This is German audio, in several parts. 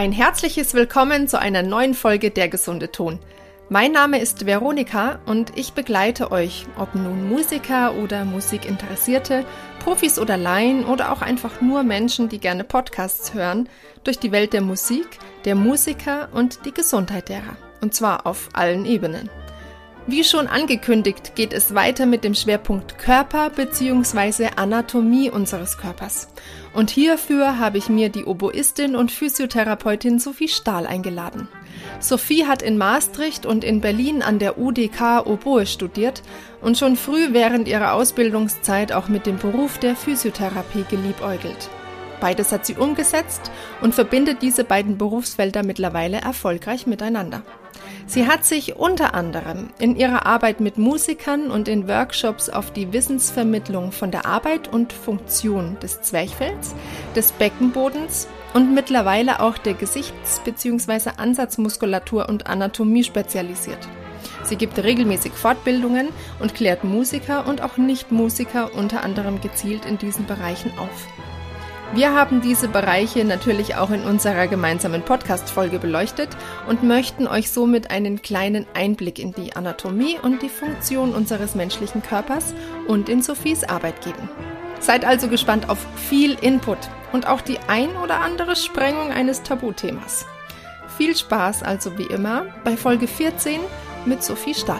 Ein herzliches Willkommen zu einer neuen Folge Der gesunde Ton. Mein Name ist Veronika und ich begleite euch, ob nun Musiker oder Musikinteressierte, Profis oder Laien oder auch einfach nur Menschen, die gerne Podcasts hören, durch die Welt der Musik, der Musiker und die Gesundheit derer. Und zwar auf allen Ebenen. Wie schon angekündigt, geht es weiter mit dem Schwerpunkt Körper bzw. Anatomie unseres Körpers. Und hierfür habe ich mir die Oboistin und Physiotherapeutin Sophie Stahl eingeladen. Sophie hat in Maastricht und in Berlin an der UDK Oboe studiert und schon früh während ihrer Ausbildungszeit auch mit dem Beruf der Physiotherapie geliebäugelt. Beides hat sie umgesetzt und verbindet diese beiden Berufsfelder mittlerweile erfolgreich miteinander. Sie hat sich unter anderem in ihrer Arbeit mit Musikern und in Workshops auf die Wissensvermittlung von der Arbeit und Funktion des Zwerchfells, des Beckenbodens und mittlerweile auch der Gesichts- bzw. Ansatzmuskulatur und Anatomie spezialisiert. Sie gibt regelmäßig Fortbildungen und klärt Musiker und auch Nichtmusiker unter anderem gezielt in diesen Bereichen auf. Wir haben diese Bereiche natürlich auch in unserer gemeinsamen Podcast-Folge beleuchtet und möchten euch somit einen kleinen Einblick in die Anatomie und die Funktion unseres menschlichen Körpers und in Sophies Arbeit geben. Seid also gespannt auf viel Input und auch die ein oder andere Sprengung eines Tabuthemas. Viel Spaß also wie immer bei Folge 14 mit Sophie Stahl.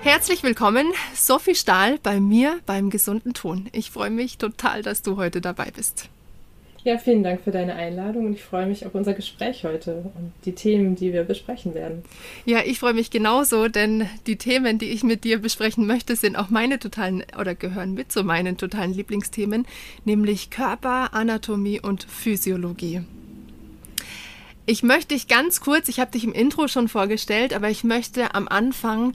Herzlich willkommen, Sophie Stahl, bei mir beim gesunden Ton. Ich freue mich total, dass du heute dabei bist. Ja, vielen Dank für deine Einladung und ich freue mich auf unser Gespräch heute und die Themen, die wir besprechen werden. Ja, ich freue mich genauso, denn die Themen, die ich mit dir besprechen möchte, sind auch meine totalen oder gehören mit zu meinen totalen Lieblingsthemen, nämlich Körper, Anatomie und Physiologie. Ich möchte dich ganz kurz, ich habe dich im Intro schon vorgestellt, aber ich möchte am Anfang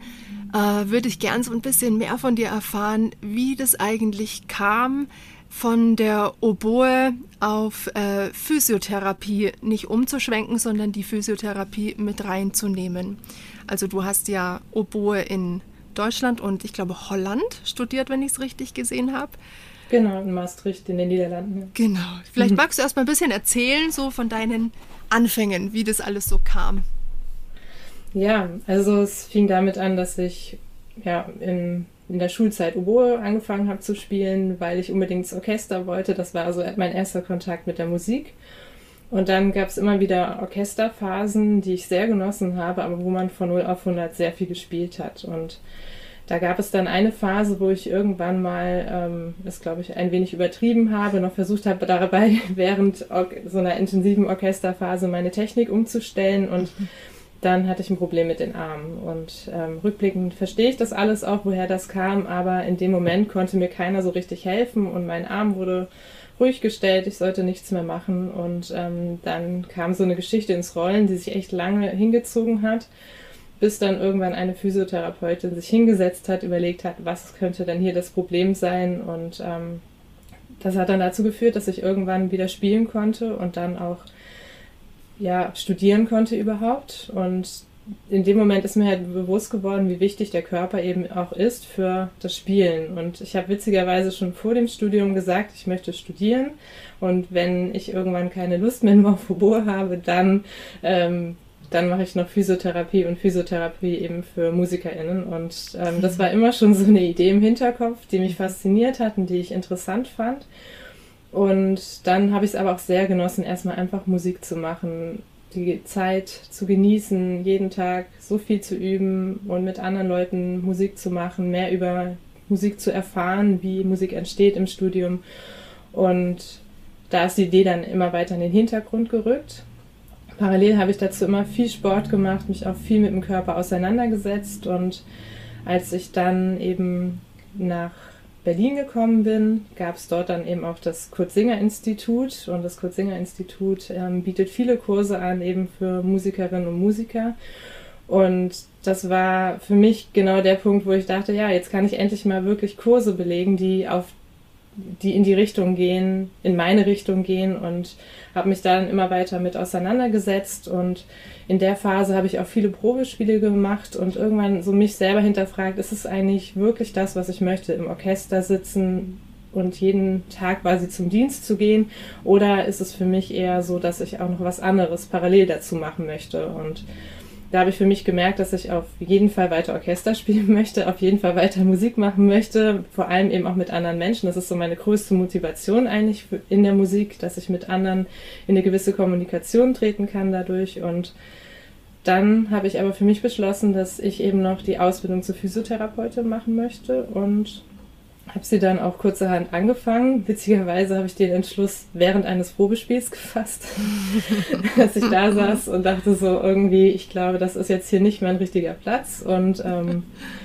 würde ich gern so ein bisschen mehr von dir erfahren, wie das eigentlich kam, von der Oboe auf Physiotherapie nicht umzuschwenken, sondern die Physiotherapie mit reinzunehmen. Also du hast ja Oboe in Deutschland und ich glaube Holland studiert, wenn ich es richtig gesehen habe. Genau, in Maastricht, in den Niederlanden. Ja. Genau. Vielleicht magst du erst mal ein bisschen erzählen, so von deinen Anfängen, wie das alles so kam. Ja, also es fing damit an, dass ich ja in der Schulzeit Oboe angefangen habe zu spielen, weil ich unbedingt ins Orchester wollte. Das war also mein erster Kontakt mit der Musik. Und dann gab es immer wieder Orchesterphasen, die ich sehr genossen habe, aber wo man von 0 auf 100 sehr viel gespielt hat. Und da gab es dann eine Phase, wo ich irgendwann mal, das glaube ich ein wenig übertrieben habe, noch versucht habe dabei während so einer intensiven Orchesterphase meine Technik umzustellen und dann hatte ich ein Problem mit den Armen und rückblickend verstehe ich das alles auch, woher das kam, aber in dem Moment konnte mir keiner so richtig helfen und mein Arm wurde ruhig gestellt, ich sollte nichts mehr machen und dann kam so eine Geschichte ins Rollen, die sich echt lange hingezogen hat, bis dann irgendwann eine Physiotherapeutin sich hingesetzt hat, überlegt hat, was könnte denn hier das Problem sein und das hat dann dazu geführt, dass ich irgendwann wieder spielen konnte und dann auch studieren konnte überhaupt und in dem Moment ist mir halt bewusst geworden, wie wichtig der Körper eben auch ist für das Spielen und ich habe witzigerweise schon vor dem Studium gesagt, ich möchte studieren und wenn ich irgendwann keine Lust mehr auf Oboe habe, dann mache ich noch Physiotherapie und Physiotherapie eben für MusikerInnen und das war immer schon so eine Idee im Hinterkopf, die mich fasziniert hat und die ich interessant fand. Und dann habe ich es aber auch sehr genossen, erstmal einfach Musik zu machen, die Zeit zu genießen, jeden Tag so viel zu üben und mit anderen Leuten Musik zu machen, mehr über Musik zu erfahren, wie Musik entsteht im Studium. Und da ist die Idee dann immer weiter in den Hintergrund gerückt. Parallel habe ich dazu immer viel Sport gemacht, mich auch viel mit dem Körper auseinandergesetzt. Und als ich dann eben nach Berlin gekommen bin, gab es dort dann eben auch das Kurt-Singer-Institut und das Kurt-Singer-Institut bietet viele Kurse an, eben für Musikerinnen und Musiker und das war für mich genau der Punkt, wo ich dachte, ja, jetzt kann ich endlich mal wirklich Kurse belegen, die in die Richtung gehen, in meine Richtung gehen und habe mich dann immer weiter mit auseinandergesetzt und in der Phase habe ich auch viele Probespiele gemacht und irgendwann so mich selber hinterfragt, ist es eigentlich wirklich das, was ich möchte, im Orchester sitzen, und jeden Tag quasi zum Dienst zu gehen? Oder ist es für mich eher so, dass ich auch noch was anderes parallel dazu machen möchte? Und da habe ich für mich gemerkt, dass ich auf jeden Fall weiter Orchester spielen möchte, auf jeden Fall weiter Musik machen möchte, vor allem eben auch mit anderen Menschen. Das ist so meine größte Motivation eigentlich in der Musik, dass ich mit anderen in eine gewisse Kommunikation treten kann dadurch. Und dann habe ich aber für mich beschlossen, dass ich eben noch die Ausbildung zur Physiotherapeutin machen möchte und habe sie dann auch kurzerhand angefangen. Witzigerweise habe ich den Entschluss während eines Probespiels gefasst, als ich da saß und dachte so irgendwie, ich glaube, das ist jetzt hier nicht mein richtiger Platz. Und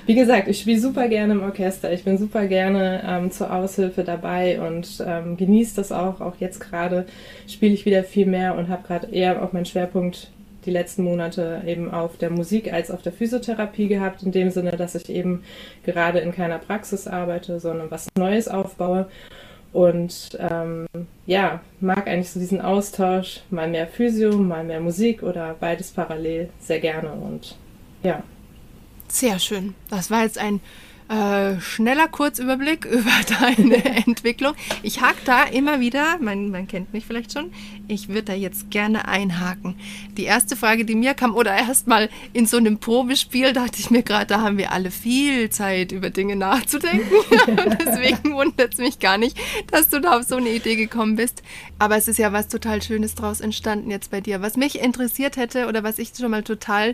wie gesagt, ich spiele super gerne im Orchester, ich bin super gerne zur Aushilfe dabei und genieße das auch. Auch jetzt gerade spiele ich wieder viel mehr und habe gerade eher auch meinen Schwerpunkt die letzten Monate eben auf der Musik als auf der Physiotherapie gehabt, in dem Sinne, dass ich eben gerade in keiner Praxis arbeite, sondern was Neues aufbaue und ja, mag eigentlich so diesen Austausch, mal mehr Physio, mal mehr Musik oder beides parallel sehr gerne und ja. Sehr schön. Das war jetzt ein schneller Kurzüberblick über deine Entwicklung. Ich hake da immer wieder, man kennt mich vielleicht schon, ich würde da jetzt gerne einhaken. Die erste Frage, die mir kam, oder erstmal in so einem Probespiel, dachte ich mir gerade, da haben wir alle viel Zeit, über Dinge nachzudenken. Deswegen wundert es mich gar nicht, dass du da auf so eine Idee gekommen bist. Aber es ist ja was total Schönes draus entstanden jetzt bei dir. Was mich interessiert hätte oder was ich schon mal total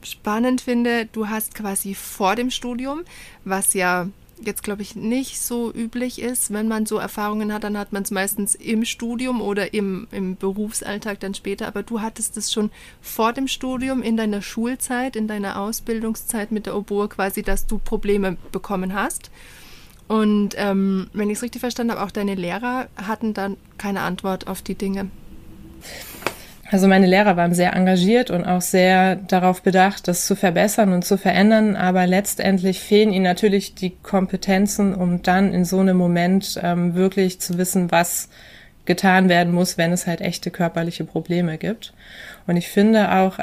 spannend finde, du hast quasi vor dem Studium, was ja jetzt glaube ich nicht so üblich ist, wenn man so Erfahrungen hat, dann hat man es meistens im Studium oder im Berufsalltag dann später, aber du hattest es schon vor dem Studium in deiner Schulzeit, in deiner Ausbildungszeit mit der Oboe quasi, dass du Probleme bekommen hast und wenn ich es richtig verstanden habe, auch deine Lehrer hatten dann keine Antwort auf die Dinge. Also meine Lehrer waren sehr engagiert und auch sehr darauf bedacht, das zu verbessern und zu verändern, aber letztendlich fehlen ihnen natürlich die Kompetenzen, um dann in so einem Moment wirklich zu wissen, was getan werden muss, wenn es halt echte körperliche Probleme gibt. Und ich finde auch,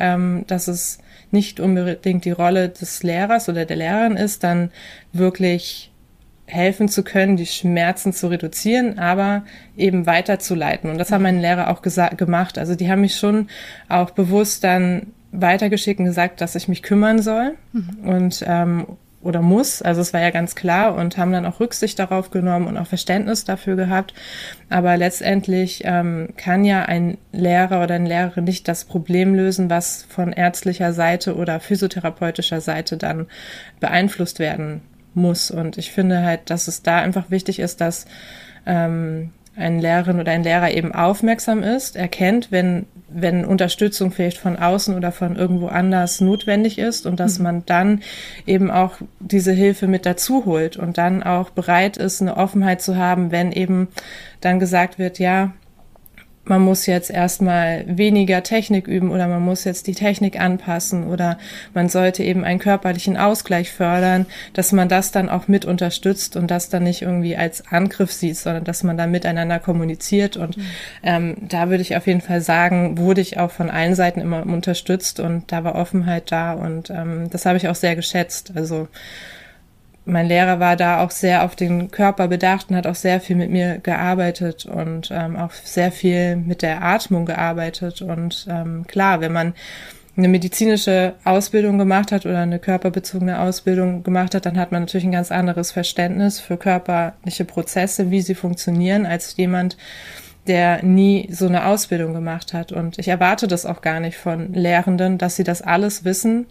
dass es nicht unbedingt die Rolle des Lehrers oder der Lehrerin ist, dann wirklich helfen zu können, die Schmerzen zu reduzieren, aber eben weiterzuleiten. Und das haben meine Lehrer auch gemacht. Also die haben mich schon auch bewusst dann weitergeschickt und gesagt, dass ich mich kümmern soll und oder muss. Also es war ja ganz klar und haben dann auch Rücksicht darauf genommen und auch Verständnis dafür gehabt. Aber letztendlich kann ja ein Lehrer oder eine Lehrerin nicht das Problem lösen, was von ärztlicher Seite oder physiotherapeutischer Seite dann beeinflusst werden muss. Und ich finde halt, dass es da einfach wichtig ist, dass eine Lehrerin oder ein Lehrer eben aufmerksam ist, erkennt, wenn Unterstützung vielleicht von außen oder von irgendwo anders notwendig ist und dass man dann eben auch diese Hilfe mit dazu holt und dann auch bereit ist, eine Offenheit zu haben, wenn eben dann gesagt wird, ja, man muss jetzt erstmal weniger Technik üben oder man muss jetzt die Technik anpassen oder man sollte eben einen körperlichen Ausgleich fördern, dass man das dann auch mit unterstützt und das dann nicht irgendwie als Angriff sieht, sondern dass man dann miteinander kommuniziert. Und da würde ich auf jeden Fall sagen, wurde ich auch von allen Seiten immer unterstützt und da war Offenheit da und das habe ich auch sehr geschätzt. Also mein Lehrer war da auch sehr auf den Körper bedacht und hat auch sehr viel mit mir gearbeitet und auch sehr viel mit der Atmung gearbeitet. Und klar, wenn man eine medizinische Ausbildung gemacht hat oder eine körperbezogene Ausbildung gemacht hat, dann hat man natürlich ein ganz anderes Verständnis für körperliche Prozesse, wie sie funktionieren, als jemand, der nie so eine Ausbildung gemacht hat. Und ich erwarte das auch gar nicht von Lehrenden, dass sie das alles wissen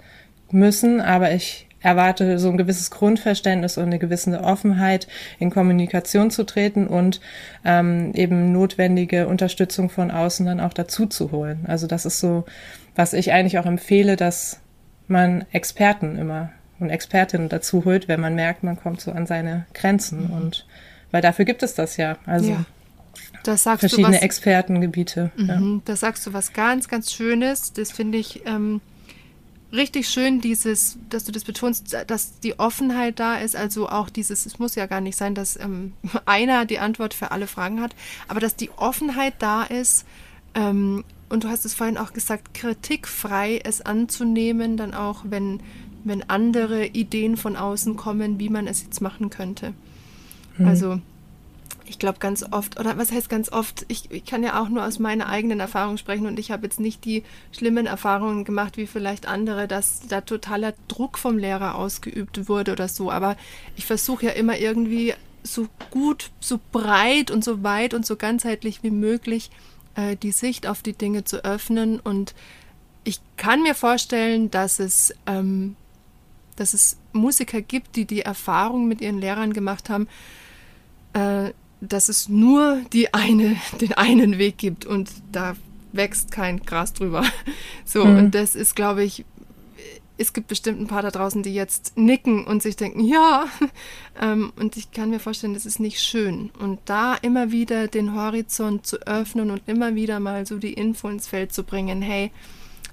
müssen, aber ich erwarte so ein gewisses Grundverständnis und eine gewisse Offenheit, in Kommunikation zu treten und eben notwendige Unterstützung von außen dann auch dazu zu holen. Also das ist so, was ich eigentlich auch empfehle, dass man Experten immer und Expertinnen dazu holt, wenn man merkt, man kommt so an seine Grenzen. Und weil dafür gibt es das ja. Also ja. Da sagst verschiedene du was, Expertengebiete. Ja. Da sagst du was ganz, ganz Schönes. Das finde ich richtig schön, dieses, dass du das betonst, dass die Offenheit da ist, also auch dieses, es muss ja gar nicht sein, dass einer die Antwort für alle Fragen hat, aber dass die Offenheit da ist und du hast es vorhin auch gesagt, kritikfrei es anzunehmen, dann auch, wenn andere Ideen von außen kommen, wie man es jetzt machen könnte. Also ich glaube ganz oft, oder was heißt ganz oft, ich kann ja auch nur aus meiner eigenen Erfahrung sprechen und ich habe jetzt nicht die schlimmen Erfahrungen gemacht wie vielleicht andere, dass da totaler Druck vom Lehrer ausgeübt wurde oder so, aber ich versuche ja immer irgendwie so gut, so breit und so weit und so ganzheitlich wie möglich die Sicht auf die Dinge zu öffnen und ich kann mir vorstellen, dass es Musiker gibt, die Erfahrung mit ihren Lehrern gemacht haben, dass es nur den einen Weg gibt und da wächst kein Gras drüber. So, und das ist, glaube ich, es gibt bestimmt ein paar da draußen, die jetzt nicken und sich denken, ja, und ich kann mir vorstellen, das ist nicht schön. Und da immer wieder den Horizont zu öffnen und immer wieder mal so die Info ins Feld zu bringen, hey,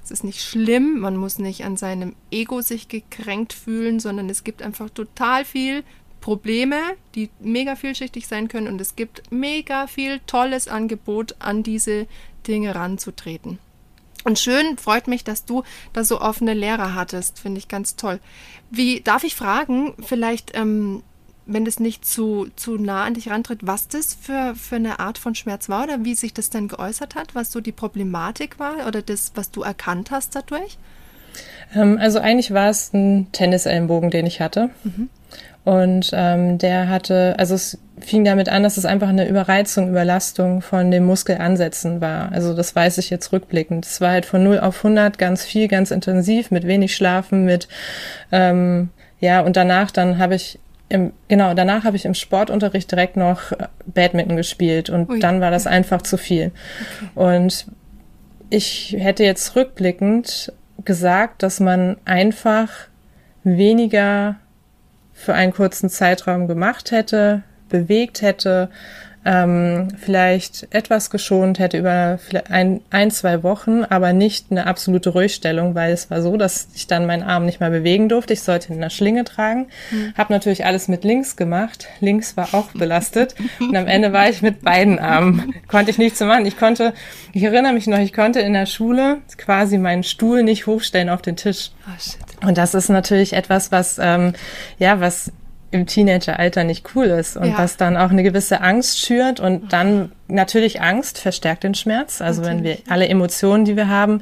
es ist nicht schlimm, man muss nicht an seinem Ego sich gekränkt fühlen, sondern es gibt einfach total viel Probleme, die mega vielschichtig sein können und es gibt mega viel tolles Angebot, an diese Dinge ranzutreten. Und schön, freut mich, dass du da so offene Lehrer hattest, finde ich ganz toll. Darf ich fragen, vielleicht, wenn das nicht zu nah an dich rantritt, was das für eine Art von Schmerz war oder wie sich das dann geäußert hat, was so die Problematik war oder das, was du erkannt hast dadurch? Also eigentlich war es ein Tennisellbogen, den ich hatte. Und der hatte, also es fing damit an, dass es einfach eine Überlastung von den Muskelansätzen war. Also das weiß ich jetzt rückblickend. Es war halt von 0 auf 100 ganz viel, ganz intensiv, mit wenig Schlafen, mit, und danach habe ich im Sportunterricht direkt noch Badminton gespielt und dann war das einfach zu viel. Okay. Und ich hätte jetzt rückblickend gesagt, dass man einfach weniger für einen kurzen Zeitraum gemacht hätte, bewegt hätte, vielleicht etwas geschont hätte über ein, 2 Wochen, aber nicht eine absolute Ruhestellung, weil es war so, dass ich dann meinen Arm nicht mehr bewegen durfte. Ich sollte ihn in einer Schlinge tragen. Habe natürlich alles mit links gemacht. Links war auch belastet. Und am Ende war ich mit beiden Armen. Konnte ich nichts machen. Ich erinnere mich noch, ich konnte in der Schule quasi meinen Stuhl nicht hochstellen auf den Tisch. Oh, shit. Und das ist natürlich etwas, was im Teenageralter nicht cool ist und was dann auch eine gewisse Angst schürt und dann natürlich Angst verstärkt den Schmerz. Also natürlich, wenn wir alle Emotionen, die wir haben,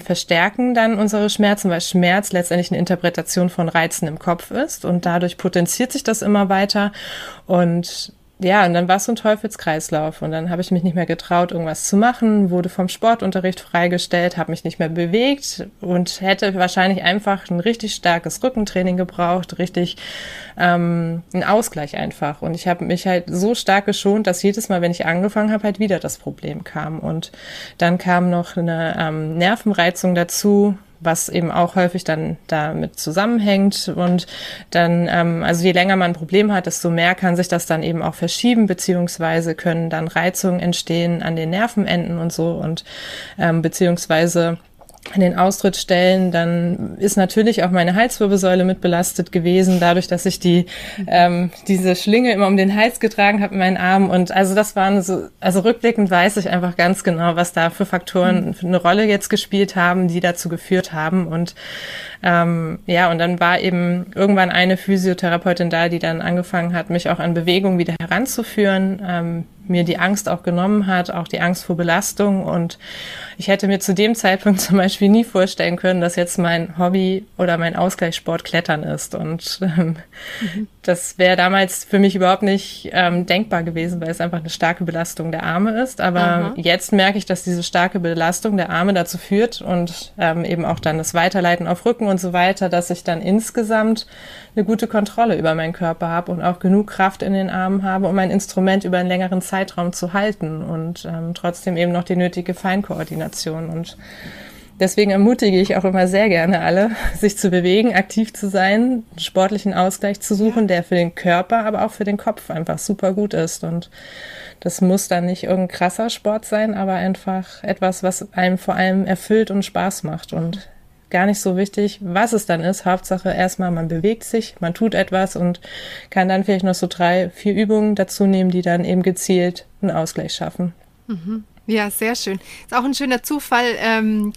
verstärken dann unsere Schmerzen, weil Schmerz letztendlich eine Interpretation von Reizen im Kopf ist und dadurch potenziert sich das immer weiter und dann war es so ein Teufelskreislauf und dann habe ich mich nicht mehr getraut, irgendwas zu machen, wurde vom Sportunterricht freigestellt, habe mich nicht mehr bewegt und hätte wahrscheinlich einfach ein richtig starkes Rückentraining gebraucht, richtig einen Ausgleich einfach. Und ich habe mich halt so stark geschont, dass jedes Mal, wenn ich angefangen habe, halt wieder das Problem kam. Und dann kam noch eine Nervenreizung dazu, was eben auch häufig dann damit zusammenhängt und dann, je länger man ein Problem hat, desto mehr kann sich das dann eben auch verschieben, beziehungsweise können dann Reizungen entstehen an den Nervenenden und so und beziehungsweise an den Austrittsstellen, dann ist natürlich auch meine Halswirbelsäule mit belastet gewesen, dadurch, dass ich diese Schlinge immer um den Hals getragen habe in meinen Armen und rückblickend weiß ich einfach ganz genau, was da für Faktoren eine Rolle jetzt gespielt haben, die dazu geführt haben und und dann war eben irgendwann eine Physiotherapeutin da, die dann angefangen hat, mich auch an Bewegung wieder heranzuführen, mir die Angst auch genommen hat, auch die Angst vor Belastung. Und ich hätte mir zu dem Zeitpunkt zum Beispiel nie vorstellen können, dass jetzt mein Hobby oder mein Ausgleichssport Klettern ist. Und das wäre damals für mich überhaupt nicht denkbar gewesen, weil es einfach eine starke Belastung der Arme ist. Aber jetzt merke ich, dass diese starke Belastung der Arme dazu führt und eben auch dann das Weiterleiten auf Rücken und so weiter, dass ich dann insgesamt eine gute Kontrolle über meinen Körper habe und auch genug Kraft in den Armen habe, um mein Instrument über einen längeren Zeitraum zu halten und trotzdem eben noch die nötige Feinkoordination. Und deswegen ermutige ich auch immer sehr gerne alle, sich zu bewegen, aktiv zu sein, einen sportlichen Ausgleich zu suchen, der für den Körper, aber auch für den Kopf einfach super gut ist. Und das muss dann nicht irgendein krasser Sport sein, aber einfach etwas, was einem vor allem erfüllt und Spaß macht und gar nicht so wichtig, was es dann ist. Hauptsache erstmal, man bewegt sich, man tut etwas und kann dann vielleicht noch so 3, 4 Übungen dazu nehmen, die dann eben gezielt einen Ausgleich schaffen. Ja, sehr schön. Ist auch ein schöner Zufall.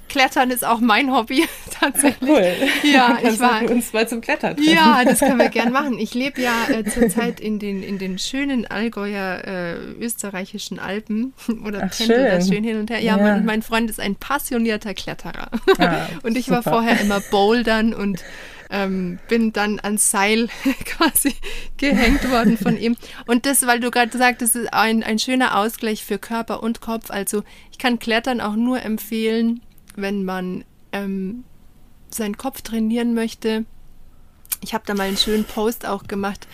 Klettern ist auch mein Hobby tatsächlich. Cool. Ja, ich war uns mal zum Klettern treffen. Ja, das können wir gern machen. Ich lebe ja zurzeit in den schönen Allgäuer österreichischen Alpen oder pendel da schön hin und her. Ja, ja. Mein Freund ist ein passionierter Kletterer. Ah, und ich super. War vorher immer bouldern und bin dann ans Seil quasi gehängt worden von ihm. Und das, weil du gerade sagtest, ist ein schöner Ausgleich für Körper und Kopf. Also ich kann Klettern auch nur empfehlen, wenn man seinen Kopf trainieren möchte. Ich habe da mal einen schönen Post auch gemacht,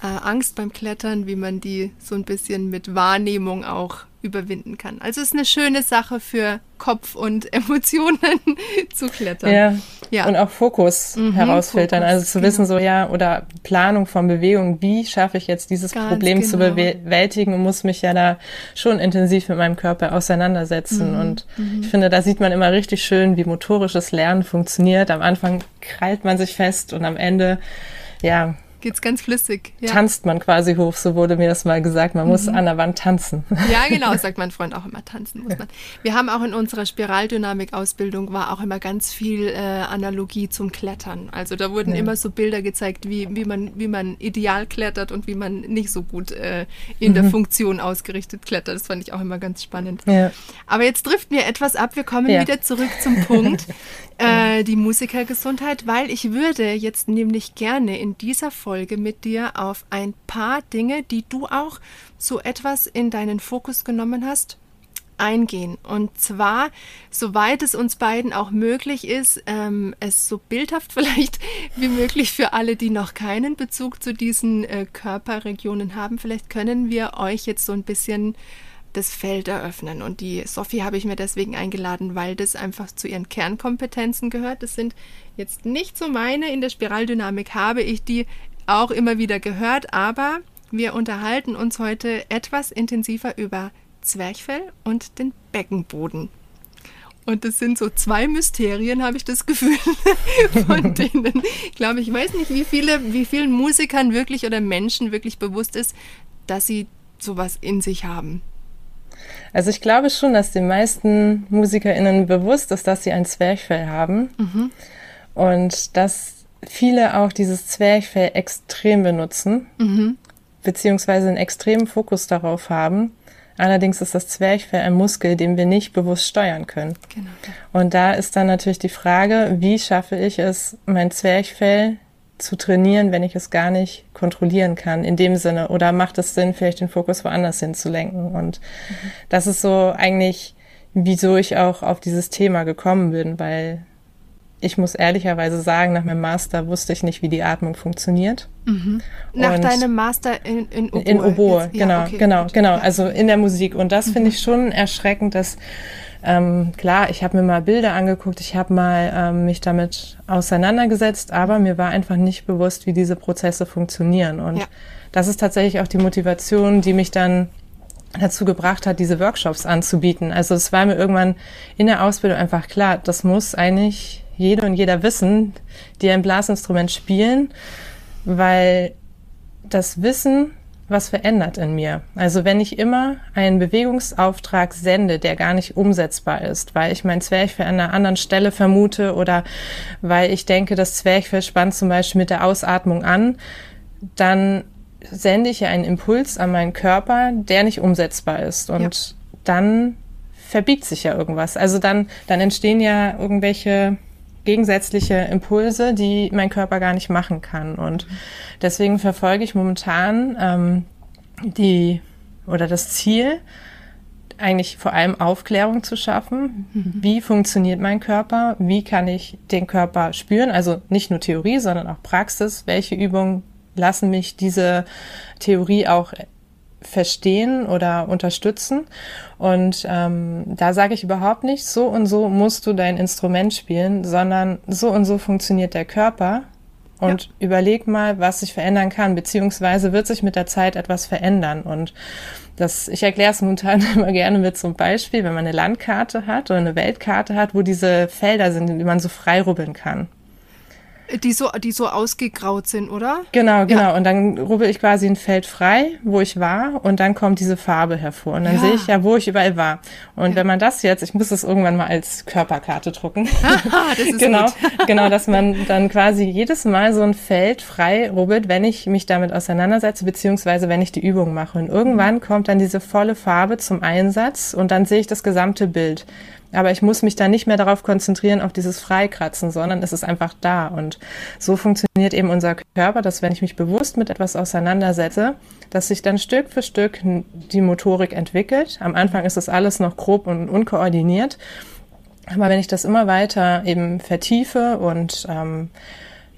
Angst beim Klettern, wie man die so ein bisschen mit Wahrnehmung auch überwinden kann. Also es ist eine schöne Sache für Kopf und Emotionen zu klettern. Ja, ja. Und auch Fokus herausfiltern. Fokus, also zu wissen, so ja, oder Planung von Bewegung, wie schaffe ich jetzt dieses Problem zu bewältigen und muss mich ja da schon intensiv mit meinem Körper auseinandersetzen. Und ich finde, da sieht man immer richtig schön, wie motorisches Lernen funktioniert. Am Anfang krallt man sich fest und am Ende, ja, geht's ganz flüssig. Ja. Tanzt man quasi hoch, so wurde mir das mal gesagt. Man muss an der Wand tanzen. Ja, genau, sagt mein Freund auch immer, tanzen muss man. Wir haben auch in unserer Spiraldynamik-Ausbildung war auch immer ganz viel Analogie zum Klettern. Also da wurden immer so Bilder gezeigt, wie man ideal klettert und wie man nicht so gut in der Funktion ausgerichtet klettert. Das fand ich auch immer ganz spannend. Ja. Aber jetzt driften wir etwas ab. Wir kommen wieder zurück zum Punkt, die Musikergesundheit, weil ich würde jetzt nämlich gerne in dieser Folge mit dir auf ein paar Dinge, die du auch so etwas in deinen Fokus genommen hast, eingehen. Und zwar, soweit es uns beiden auch möglich ist, es so bildhaft vielleicht wie möglich für alle, die noch keinen Bezug zu diesen Körperregionen haben. Vielleicht können wir euch jetzt so ein bisschen das Feld eröffnen. Und die Sophie habe ich mir deswegen eingeladen, weil das einfach zu ihren Kernkompetenzen gehört. Das sind jetzt nicht so meine. In der Spiraldynamik habe ich die auch immer wieder gehört, aber wir unterhalten uns heute etwas intensiver über Zwerchfell und den Beckenboden. Und das sind so zwei Mysterien, habe ich das Gefühl, von denen, glaube ich, weiß nicht, wie vielen Musikern wirklich oder Menschen wirklich bewusst ist, dass sie sowas in sich haben. Also ich glaube schon, dass den meisten MusikerInnen bewusst ist, dass sie ein Zwerchfell haben und dass viele auch dieses Zwerchfell extrem benutzen, beziehungsweise einen extremen Fokus darauf haben. Allerdings ist das Zwerchfell ein Muskel, den wir nicht bewusst steuern können. Genau. Und da ist dann natürlich die Frage, wie schaffe ich es, mein Zwerchfell zu trainieren, wenn ich es gar nicht kontrollieren kann in dem Sinne, oder macht es Sinn, vielleicht den Fokus woanders hinzulenken? Und das ist so eigentlich, wieso ich auch auf dieses Thema gekommen bin, weil ich muss ehrlicherweise sagen, nach meinem Master wusste ich nicht, wie die Atmung funktioniert. Nach deinem Master in Oboe? In Oboe, jetzt, genau, ja, okay, genau, also in der Musik. Und das finde ich schon erschreckend, dass, klar, ich habe mir mal Bilder angeguckt, ich habe mal mich damit auseinandergesetzt, aber mir war einfach nicht bewusst, wie diese Prozesse funktionieren. Und das ist tatsächlich auch die Motivation, die mich dann dazu gebracht hat, diese Workshops anzubieten. Also es war mir irgendwann in der Ausbildung einfach klar, das muss eigentlich jede und jeder wissen, die ein Blasinstrument spielen, weil das Wissen was verändert in mir. Also wenn ich immer einen Bewegungsauftrag sende, der gar nicht umsetzbar ist, weil ich mein Zwerchfell an einer anderen Stelle vermute oder weil ich denke, das Zwerchfell spannt zum Beispiel mit der Ausatmung an, dann sende ich ja einen Impuls an meinen Körper, der nicht umsetzbar ist. Und dann verbiegt sich ja irgendwas. Also dann entstehen ja irgendwelche gegensätzliche Impulse, die mein Körper gar nicht machen kann. Und deswegen verfolge ich momentan das Ziel, eigentlich vor allem Aufklärung zu schaffen. Wie funktioniert mein Körper? Wie kann ich den Körper spüren? Also nicht nur Theorie, sondern auch Praxis. Welche Übungen lassen mich diese Theorie auch verstehen oder unterstützen? Und da sage ich überhaupt nicht, so und so musst du dein Instrument spielen, sondern so und so funktioniert der Körper und überleg mal, was sich verändern kann, beziehungsweise wird sich mit der Zeit etwas verändern. Und das, ich erkläre es momentan immer gerne mit so einem Beispiel, wenn man eine Landkarte hat oder eine Weltkarte hat, wo diese Felder sind, in die man so freirubbeln kann. Die so ausgegraut sind, oder? Genau. Ja. Und dann rubbel ich quasi ein Feld frei, wo ich war, und dann kommt diese Farbe hervor. Und dann sehe ich ja, wo ich überall war. Und wenn man das jetzt, ich muss das irgendwann mal als Körperkarte drucken. Aha, das ist gut. Genau, dass man dann quasi jedes Mal so ein Feld frei rubbelt, wenn ich mich damit auseinandersetze, beziehungsweise wenn ich die Übung mache. Und irgendwann kommt dann diese volle Farbe zum Einsatz und dann sehe ich das gesamte Bild. Aber ich muss mich da nicht mehr darauf konzentrieren, auf dieses Freikratzen, sondern es ist einfach da. Und so funktioniert eben unser Körper, dass wenn ich mich bewusst mit etwas auseinandersetze, dass sich dann Stück für Stück die Motorik entwickelt. Am Anfang ist das alles noch grob und unkoordiniert. Aber wenn ich das immer weiter eben vertiefe und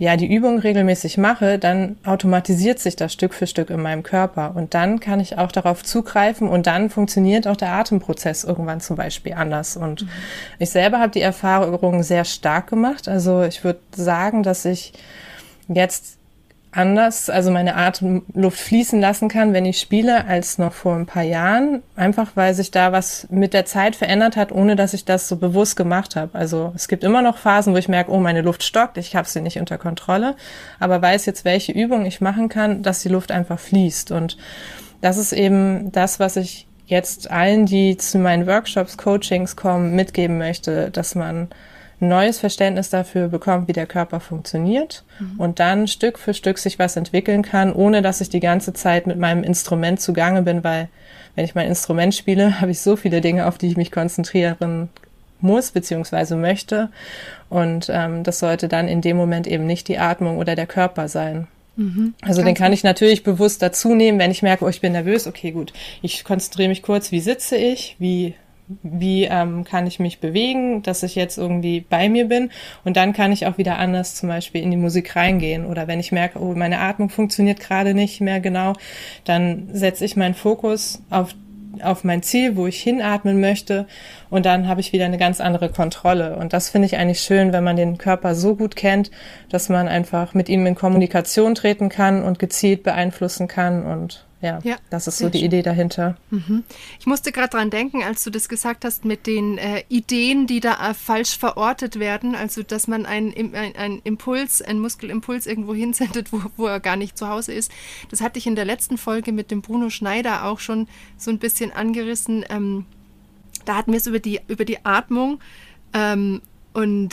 die Übung regelmäßig mache, dann automatisiert sich das Stück für Stück in meinem Körper. Und dann kann ich auch darauf zugreifen und dann funktioniert auch der Atemprozess irgendwann zum Beispiel anders. Und ich selber habe die Erfahrung sehr stark gemacht. Also ich würde sagen, dass ich jetzt anders, also meine Atemluft fließen lassen kann, wenn ich spiele, als noch vor ein paar Jahren. Einfach, weil sich da was mit der Zeit verändert hat, ohne dass ich das so bewusst gemacht habe. Also es gibt immer noch Phasen, wo ich merke, oh, meine Luft stockt, ich habe sie nicht unter Kontrolle, aber weiß jetzt, welche Übung ich machen kann, dass die Luft einfach fließt. Und das ist eben das, was ich jetzt allen, die zu meinen Workshops, Coachings kommen, mitgeben möchte, dass man neues Verständnis dafür bekommt, wie der Körper funktioniert und dann Stück für Stück sich was entwickeln kann, ohne dass ich die ganze Zeit mit meinem Instrument zugange bin, weil wenn ich mein Instrument spiele, habe ich so viele Dinge, auf die ich mich konzentrieren muss bzw. möchte und das sollte dann in dem Moment eben nicht die Atmung oder der Körper sein. Also den kann ich natürlich bewusst dazu nehmen, wenn ich merke, oh, ich bin nervös, okay, gut, ich konzentriere mich kurz, wie sitze ich, wie kann ich mich bewegen, dass ich jetzt irgendwie bei mir bin und dann kann ich auch wieder anders zum Beispiel in die Musik reingehen oder wenn ich merke, oh, meine Atmung funktioniert gerade nicht mehr genau, dann setze ich meinen Fokus auf mein Ziel, wo ich hinatmen möchte und dann habe ich wieder eine ganz andere Kontrolle und das finde ich eigentlich schön, wenn man den Körper so gut kennt, dass man einfach mit ihm in Kommunikation treten kann und gezielt beeinflussen kann und ja, das ist so die Idee dahinter. Ich musste gerade dran denken, als du das gesagt hast, mit den Ideen, die da falsch verortet werden, also dass man einen Impuls, einen Muskelimpuls irgendwo hinsendet, wo er gar nicht zu Hause ist. Das hatte ich in der letzten Folge mit dem Bruno Schneider auch schon so ein bisschen angerissen. Da hatten wir es über die Atmung und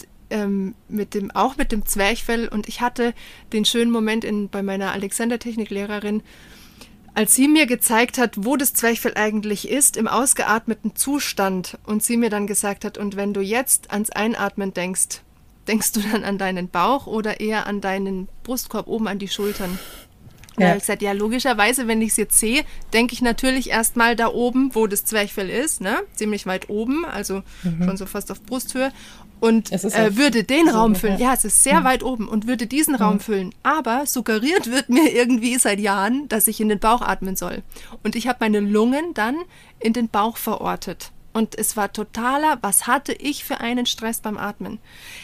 mit dem Zwerchfell. Und ich hatte den schönen Moment bei meiner Alexander-Techniklehrerin, als sie mir gezeigt hat, wo das Zwerchfell eigentlich ist, im ausgeatmeten Zustand und sie mir dann gesagt hat, und wenn du jetzt ans Einatmen denkst, denkst du dann an deinen Bauch oder eher an deinen Brustkorb oben an die Schultern? Und habe ich gesagt, ja, logischerweise, wenn ich es jetzt sehe, denke ich natürlich erstmal da oben, wo das Zwerchfell ist, ne? Ziemlich weit oben, also schon so fast auf Brusthöhe. Und würde den Raum füllen. Ja, es ist sehr weit oben und würde diesen Raum füllen. Aber suggeriert wird mir irgendwie seit Jahren, dass ich in den Bauch atmen soll. Und ich habe meine Lungen dann in den Bauch verortet. Und es war totaler, was hatte ich für einen Stress beim Atmen.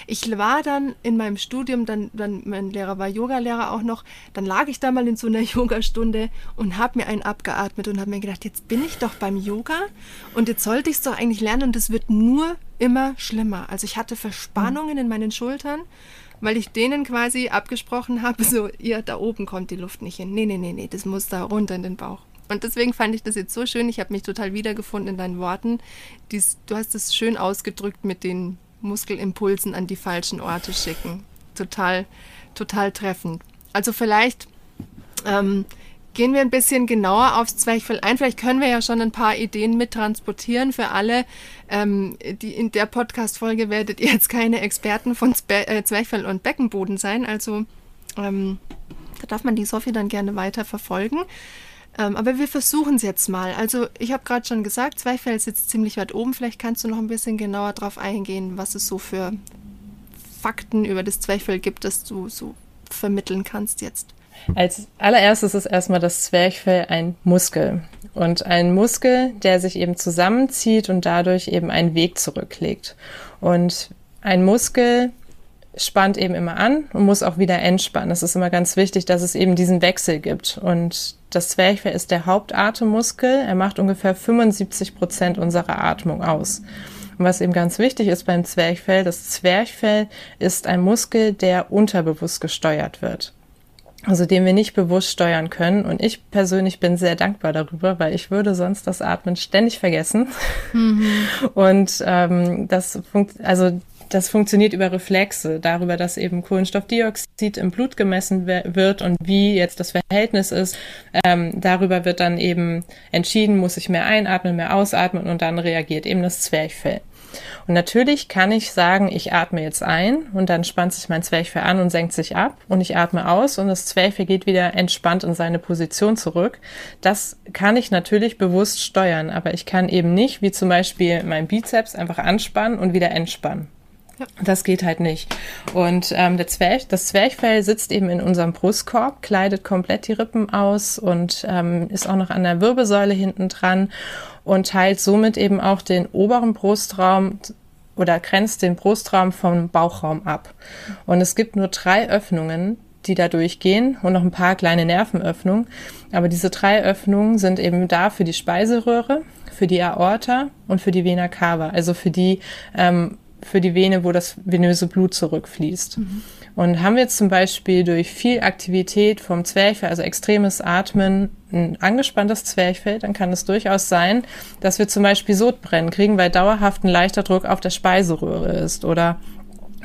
Ich war dann in meinem Studium, dann mein Lehrer war Yoga-Lehrer auch noch, dann lag ich da mal in so einer Yogastunde und habe mir einen abgeatmet und habe mir gedacht, jetzt bin ich doch beim Yoga und jetzt sollte ich es doch eigentlich lernen und es wird nur immer schlimmer. Also ich hatte Verspannungen in meinen Schultern, weil ich denen quasi abgesprochen habe, so, ihr, da oben kommt die Luft nicht hin. Nee, das muss da runter in den Bauch. Und deswegen fand ich das jetzt so schön. Ich habe mich total wiedergefunden in deinen Worten. Du hast es schön ausgedrückt mit den Muskelimpulsen an die falschen Orte schicken. Total, total treffend. Also vielleicht gehen wir ein bisschen genauer aufs Zwerchfell ein. Vielleicht können wir ja schon ein paar Ideen mittransportieren für alle. Die in der Podcast-Folge werdet ihr jetzt keine Experten von Zwerchfell und Beckenboden sein. Also da darf man die Sophie dann gerne weiter verfolgen. Aber wir versuchen es jetzt mal. Also ich habe gerade schon gesagt, Zwerchfell sitzt ziemlich weit oben. Vielleicht kannst du noch ein bisschen genauer drauf eingehen, was es so für Fakten über das Zwerchfell gibt, dass du so vermitteln kannst jetzt. Als allererstes ist erstmal das Zwerchfell ein Muskel. Und ein Muskel, der sich eben zusammenzieht und dadurch eben einen Weg zurücklegt. Und ein Muskel spannt eben immer an und muss auch wieder entspannen. Das ist immer ganz wichtig, dass es eben diesen Wechsel gibt. Und das Zwerchfell ist der Hauptatemmuskel. Er macht ungefähr 75% unserer Atmung aus. Und was eben ganz wichtig ist beim Zwerchfell, das Zwerchfell ist ein Muskel, der unterbewusst gesteuert wird. Also den wir nicht bewusst steuern können. Und ich persönlich bin sehr dankbar darüber, weil ich würde sonst das Atmen ständig vergessen. Mhm. Und das funktioniert über Reflexe, darüber, dass eben Kohlenstoffdioxid im Blut gemessen wird und wie jetzt das Verhältnis ist. Darüber wird dann eben entschieden, muss ich mehr einatmen, mehr ausatmen, und dann reagiert eben das Zwerchfell. Und natürlich kann ich sagen, ich atme jetzt ein und dann spannt sich mein Zwerchfell an und senkt sich ab, und ich atme aus und das Zwerchfell geht wieder entspannt in seine Position zurück. Das kann ich natürlich bewusst steuern, aber ich kann eben nicht, wie zum Beispiel mein Bizeps, einfach anspannen und wieder entspannen. Ja. Das geht halt nicht. Und das Zwerchfell sitzt eben in unserem Brustkorb, kleidet komplett die Rippen aus und ist auch noch an der Wirbelsäule hinten dran und teilt somit eben auch den oberen Brustraum oder grenzt den Brustraum vom Bauchraum ab. Und es gibt nur 3 Öffnungen, die da durchgehen, und noch ein paar kleine Nervenöffnungen. Aber diese 3 Öffnungen sind eben da für die Speiseröhre, für die Aorta und für die Vena cava, also für die Vene, wo das venöse Blut zurückfließt. Mhm. Und haben wir jetzt zum Beispiel durch viel Aktivität vom Zwerchfell, also extremes Atmen, ein angespanntes Zwerchfell, dann kann es durchaus sein, dass wir zum Beispiel Sodbrennen kriegen, weil dauerhaft ein leichter Druck auf der Speiseröhre ist. Oder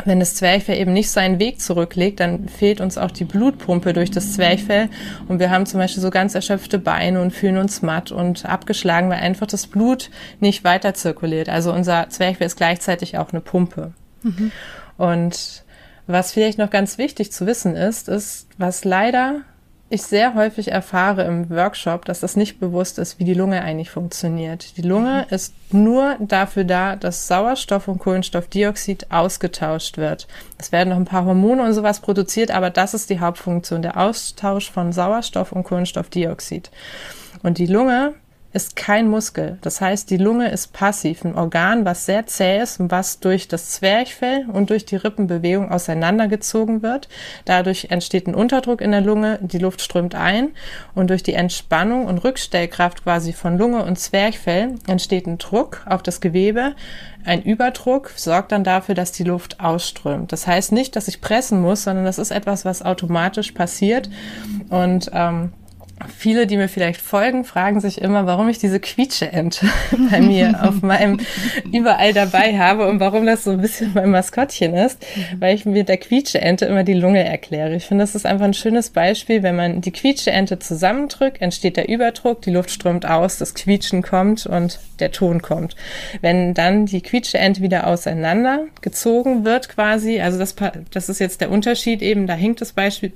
wenn das Zwerchfell eben nicht seinen Weg zurücklegt, dann fehlt uns auch die Blutpumpe durch das Zwerchfell und wir haben zum Beispiel so ganz erschöpfte Beine und fühlen uns matt und abgeschlagen, weil einfach das Blut nicht weiter zirkuliert. Also unser Zwerchfell ist gleichzeitig auch eine Pumpe. Mhm. Und was vielleicht noch ganz wichtig zu wissen ist, was leider ich sehr häufig erfahre im Workshop, dass das nicht bewusst ist, wie die Lunge eigentlich funktioniert. Die Lunge ist nur dafür da, dass Sauerstoff und Kohlenstoffdioxid ausgetauscht wird. Es werden noch ein paar Hormone und sowas produziert, aber das ist die Hauptfunktion, der Austausch von Sauerstoff und Kohlenstoffdioxid. Und die Lunge ist kein Muskel. Das heißt, die Lunge ist passiv, ein Organ, was sehr zäh ist und was durch das Zwerchfell und durch die Rippenbewegung auseinandergezogen wird. Dadurch entsteht ein Unterdruck in der Lunge, die Luft strömt ein, und durch die Entspannung und Rückstellkraft quasi von Lunge und Zwerchfell entsteht ein Druck auf das Gewebe. Ein Überdruck sorgt dann dafür, dass die Luft ausströmt. Das heißt nicht, dass ich pressen muss, sondern das ist etwas, was automatisch passiert. Und viele, die mir vielleicht folgen, fragen sich immer, warum ich diese Quietscheente bei mir auf meinem überall dabei habe und warum das so ein bisschen mein Maskottchen ist, weil ich mit der Quietscheente immer die Lunge erkläre. Ich finde, das ist einfach ein schönes Beispiel, wenn man die Quietscheente zusammendrückt, entsteht der Überdruck, die Luft strömt aus, das Quietschen kommt und der Ton kommt. Wenn dann die Quietscheente wieder auseinandergezogen wird quasi, also das ist jetzt der Unterschied eben, da hinkt das Beispiel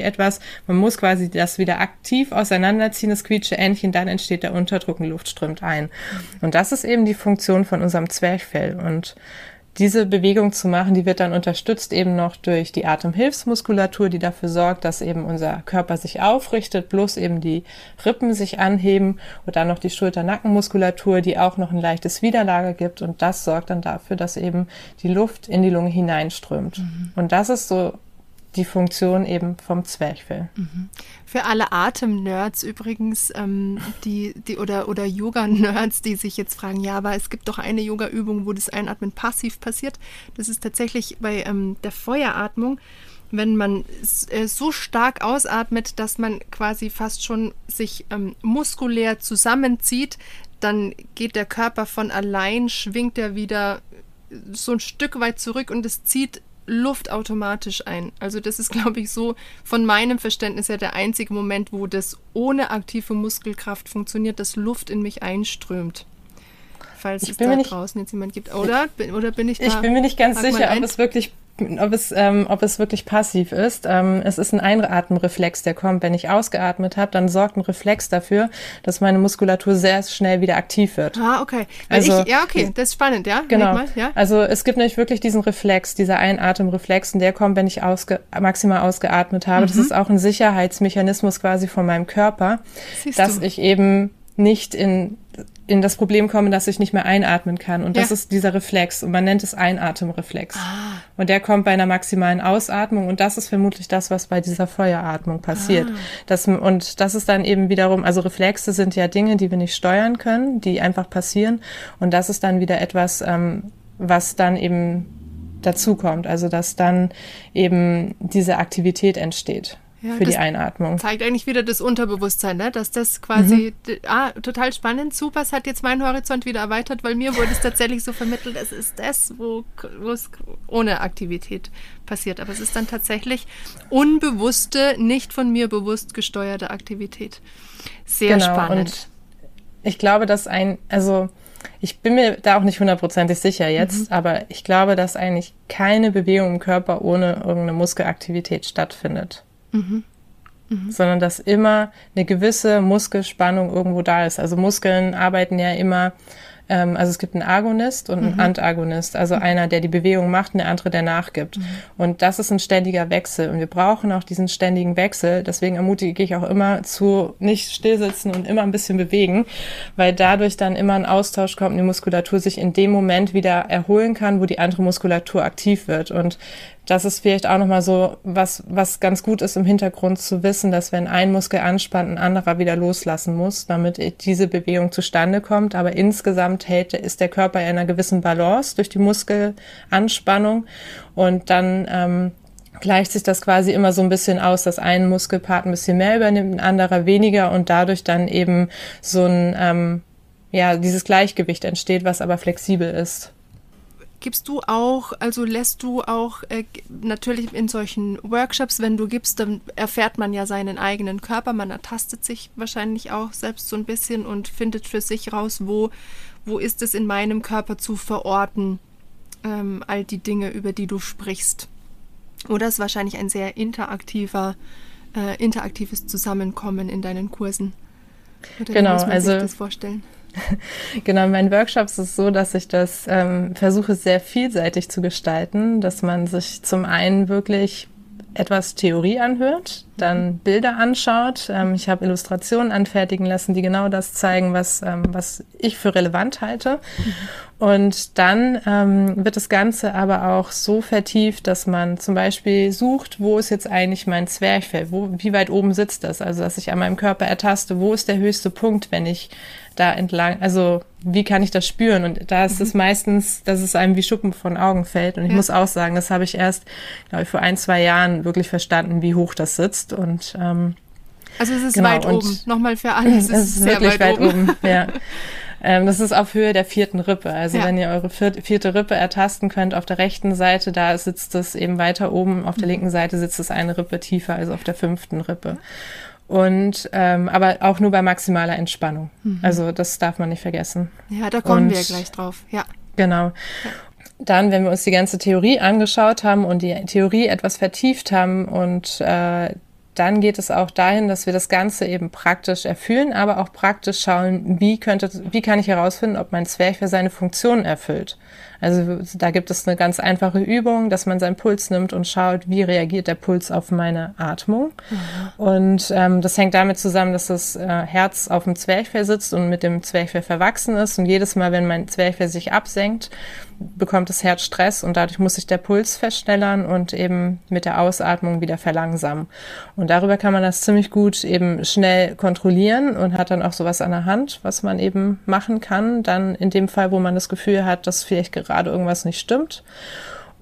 etwas, man muss quasi das wieder aktiv auseinanderziehen, das Quietscheentchen, dann entsteht der Unterdruck und Luft strömt ein. Und das ist eben die Funktion von unserem Zwerchfell. Und diese Bewegung zu machen, die wird dann unterstützt eben noch durch die Atemhilfsmuskulatur, die dafür sorgt, dass eben unser Körper sich aufrichtet, bloß eben die Rippen sich anheben, und dann noch die Schulter-Nackenmuskulatur, die auch noch ein leichtes Widerlager gibt, und das sorgt dann dafür, dass eben die Luft in die Lunge hineinströmt. Mhm. Und das ist so die Funktion eben vom Zwerchfell. Für alle Atem-Nerds übrigens, die oder Yoga-Nerds, die sich jetzt fragen, ja, aber es gibt doch eine Yoga-Übung, wo das Einatmen passiv passiert. Das ist tatsächlich bei der Feueratmung, wenn man so stark ausatmet, dass man quasi fast schon sich muskulär zusammenzieht, dann geht der Körper von allein, schwingt er wieder so ein Stück weit zurück und es zieht Luft automatisch ein. Also das ist, glaube ich, so von meinem Verständnis her der einzige Moment, wo das ohne aktive Muskelkraft funktioniert, dass Luft in mich einströmt. Falls es da draußen jetzt jemand gibt. Oder bin ich da? Ich bin mir nicht ganz sicher, ob es wirklich passiv ist. Es ist ein Einatmenreflex, der kommt. Wenn ich ausgeatmet habe, dann sorgt ein Reflex dafür, dass meine Muskulatur sehr schnell wieder aktiv wird. Ah, okay. Das ist spannend, ja? Genau. Mal, ja? Also es gibt nämlich wirklich diesen Reflex, dieser Einatmenreflex, und der kommt, wenn ich maximal ausgeatmet habe. Mhm. Das ist auch ein Sicherheitsmechanismus quasi von meinem Körper, dass ich eben nicht in in das Problem komme, dass ich nicht mehr einatmen kann. Und das ist dieser Reflex. Und man nennt es Einatemreflex. Ah. Und der kommt bei einer maximalen Ausatmung. Und das ist vermutlich das, was bei dieser Feueratmung passiert. Ah. Das ist dann eben wiederum, also Reflexe sind ja Dinge, die wir nicht steuern können, die einfach passieren. Und das ist dann wieder etwas, was dann eben dazukommt. Also dass dann eben diese Aktivität entsteht. Ja, für die Einatmung. Zeigt eigentlich wieder das Unterbewusstsein, ne? Dass das quasi, total spannend, super, es hat jetzt meinen Horizont wieder erweitert, weil mir wurde es tatsächlich so vermittelt, es ist das, wo es ohne Aktivität passiert. Aber es ist dann tatsächlich unbewusste, nicht von mir bewusst gesteuerte Aktivität. Sehr spannend. Und ich glaube, dass ich bin mir da auch nicht hundertprozentig sicher jetzt, aber ich glaube, dass eigentlich keine Bewegung im Körper ohne irgendeine Muskelaktivität stattfindet. Mhm. Mhm. Sondern dass immer eine gewisse Muskelspannung irgendwo da ist. Also Muskeln arbeiten ja immer, also es gibt einen Agonist und einen Antagonist, also einer, der die Bewegung macht und der andere, der nachgibt. Mhm. Und das ist ein ständiger Wechsel und wir brauchen auch diesen ständigen Wechsel. Deswegen ermutige ich auch immer zu nicht stillsitzen und immer ein bisschen bewegen, weil dadurch dann immer ein Austausch kommt und die Muskulatur sich in dem Moment wieder erholen kann, wo die andere Muskulatur aktiv wird. Und das ist vielleicht auch nochmal so, was ganz gut ist im Hintergrund zu wissen, dass wenn ein Muskel anspannt, ein anderer wieder loslassen muss, damit diese Bewegung zustande kommt. Aber insgesamt ist der Körper in einer gewissen Balance durch die Muskelanspannung und dann gleicht sich das quasi immer so ein bisschen aus, dass ein Muskelpart ein bisschen mehr übernimmt, ein anderer weniger und dadurch dann eben so ein, dieses Gleichgewicht entsteht, was aber flexibel ist. Gibst du auch, also lässt du auch natürlich in solchen Workshops, wenn du gibst, dann erfährt man ja seinen eigenen Körper, man ertastet sich wahrscheinlich auch selbst so ein bisschen und findet für sich raus, wo ist es in meinem Körper zu verorten, all die Dinge, über die du sprichst. Oder es ist wahrscheinlich ein sehr interaktives Zusammenkommen in deinen Kursen. Oder genau, muss man sich das vorstellen? Genau, in meinen Workshops ist es so, dass ich das versuche, sehr vielseitig zu gestalten, dass man sich zum einen wirklich etwas Theorie anhört, dann Bilder anschaut. Ich habe Illustrationen anfertigen lassen, die genau das zeigen, was ich für relevant halte. Und dann wird das Ganze aber auch so vertieft, dass man zum Beispiel sucht, wo ist jetzt eigentlich mein Zwerchfell, wie weit oben sitzt das? Also, dass ich an meinem Körper ertaste, wo ist der höchste Punkt, wenn ich da entlang, also wie kann ich das spüren? Und da ist es meistens, dass es einem wie Schuppen von Augen fällt. Und ich muss auch sagen, das habe ich erst, glaube ich, vor 1-2 Jahren wirklich verstanden, wie hoch das sitzt. Und also es ist weit oben, nochmal für alle, es ist wirklich weit oben. Ja. Das ist auf Höhe der 4. Rippe. Also wenn ihr eure 4. Rippe ertasten könnt, auf der rechten Seite, da sitzt es eben weiter oben, auf der linken Seite sitzt es eine Rippe tiefer, also auf der 5. Rippe. Und aber auch nur bei maximaler Entspannung. Mhm. Also das darf man nicht vergessen. Ja, da kommen wir gleich drauf. Ja. Genau. Ja. Dann, wenn wir uns die ganze Theorie angeschaut haben und die Theorie etwas vertieft haben und dann geht es auch dahin, dass wir das Ganze eben praktisch erfüllen, aber auch praktisch schauen, wie kann ich herausfinden, ob mein Zwerchfell seine Funktion erfüllt. Also da gibt es eine ganz einfache Übung, dass man seinen Puls nimmt und schaut, wie reagiert der Puls auf meine Atmung. Mhm. Und das hängt damit zusammen, dass das Herz auf dem Zwerchfell sitzt und mit dem Zwerchfell verwachsen ist. Und jedes Mal, wenn mein Zwerchfell sich absenkt, bekommt das Herz Stress und dadurch muss sich der Puls verschnellern und eben mit der Ausatmung wieder verlangsamen. Und darüber kann man das ziemlich gut eben schnell kontrollieren und hat dann auch sowas an der Hand, was man eben machen kann. Dann in dem Fall, wo man das Gefühl hat, dass vielleicht gerade irgendwas nicht stimmt.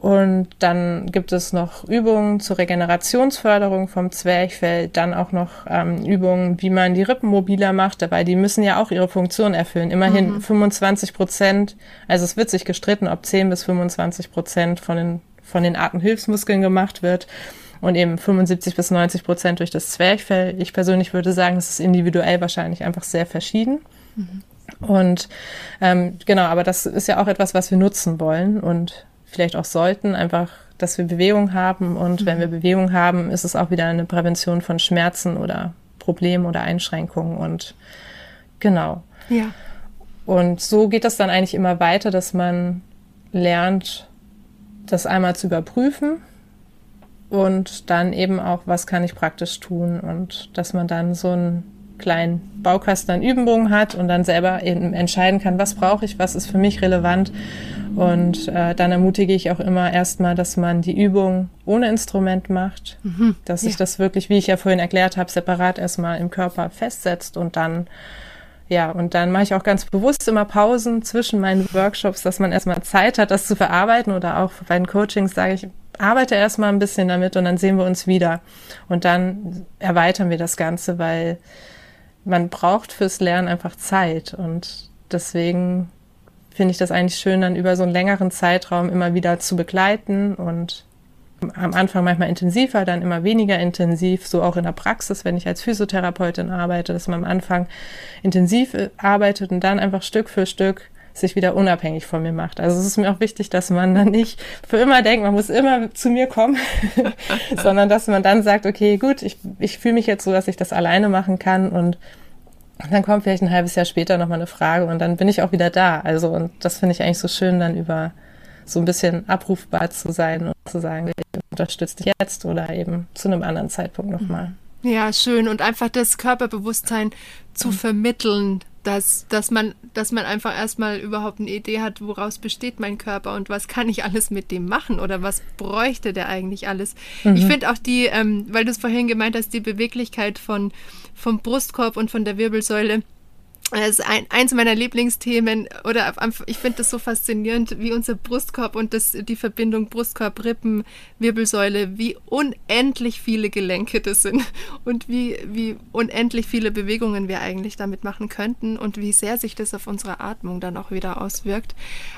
Und dann gibt es noch Übungen zur Regenerationsförderung vom Zwerchfell, dann auch noch Übungen, wie man die Rippen mobiler macht, dabei die müssen ja auch ihre Funktion erfüllen. Immerhin 25%, also es wird sich gestritten, ob 10-25% von den Atemhilfsmuskeln gemacht wird und eben 75-90% durch das Zwerchfell. Ich persönlich würde sagen, das ist individuell wahrscheinlich einfach sehr verschieden. Mhm. Und aber das ist ja auch etwas, was wir nutzen wollen und vielleicht auch sollten, einfach, dass wir Bewegung haben. Und wenn wir Bewegung haben, ist es auch wieder eine Prävention von Schmerzen oder Problemen oder Einschränkungen. Und genau. Ja. Und so geht das dann eigentlich immer weiter, dass man lernt, das einmal zu überprüfen und dann eben auch, was kann ich praktisch tun und dass man dann so ein kleinen Baukasten an Übungen hat und dann selber eben entscheiden kann, was brauche ich, was ist für mich relevant. Und dann ermutige ich auch immer erstmal, dass man die Übung ohne Instrument macht, dass sich das wirklich, wie ich ja vorhin erklärt habe, separat erstmal im Körper festsetzt und dann, ja, und dann mache ich auch ganz bewusst immer Pausen zwischen meinen Workshops, dass man erstmal Zeit hat, das zu verarbeiten, oder auch bei den Coachings sage ich, arbeite erstmal ein bisschen damit und dann sehen wir uns wieder. Und dann erweitern wir das Ganze, weil man braucht fürs Lernen einfach Zeit, und deswegen finde ich das eigentlich schön, dann über so einen längeren Zeitraum immer wieder zu begleiten, und am Anfang manchmal intensiver, dann immer weniger intensiv, so auch in der Praxis, wenn ich als Physiotherapeutin arbeite, dass man am Anfang intensiv arbeitet und dann einfach Stück für Stück sich wieder unabhängig von mir macht. Also es ist mir auch wichtig, dass man dann nicht für immer denkt, man muss immer zu mir kommen, sondern dass man dann sagt, okay, gut, ich fühle mich jetzt so, dass ich das alleine machen kann, und dann kommt vielleicht ein halbes Jahr später nochmal eine Frage und dann bin ich auch wieder da. Also, und das finde ich eigentlich so schön, dann über so ein bisschen abrufbar zu sein und zu sagen, ich unterstütze dich jetzt oder eben zu einem anderen Zeitpunkt nochmal. Ja, schön. Und einfach das Körperbewusstsein zu vermitteln, dass man einfach erstmal überhaupt eine Idee hat, woraus besteht mein Körper und was kann ich alles mit dem machen oder was bräuchte der eigentlich alles. Ich finde auch die, weil du es vorhin gemeint hast, die Beweglichkeit vom Brustkorb und von der Wirbelsäule, das ist eins meiner Lieblingsthemen, oder ich finde das so faszinierend, wie unser Brustkorb und die Verbindung Brustkorb, Rippen, Wirbelsäule, wie unendlich viele Gelenke das sind und wie unendlich viele Bewegungen wir eigentlich damit machen könnten und wie sehr sich das auf unsere Atmung dann auch wieder auswirkt.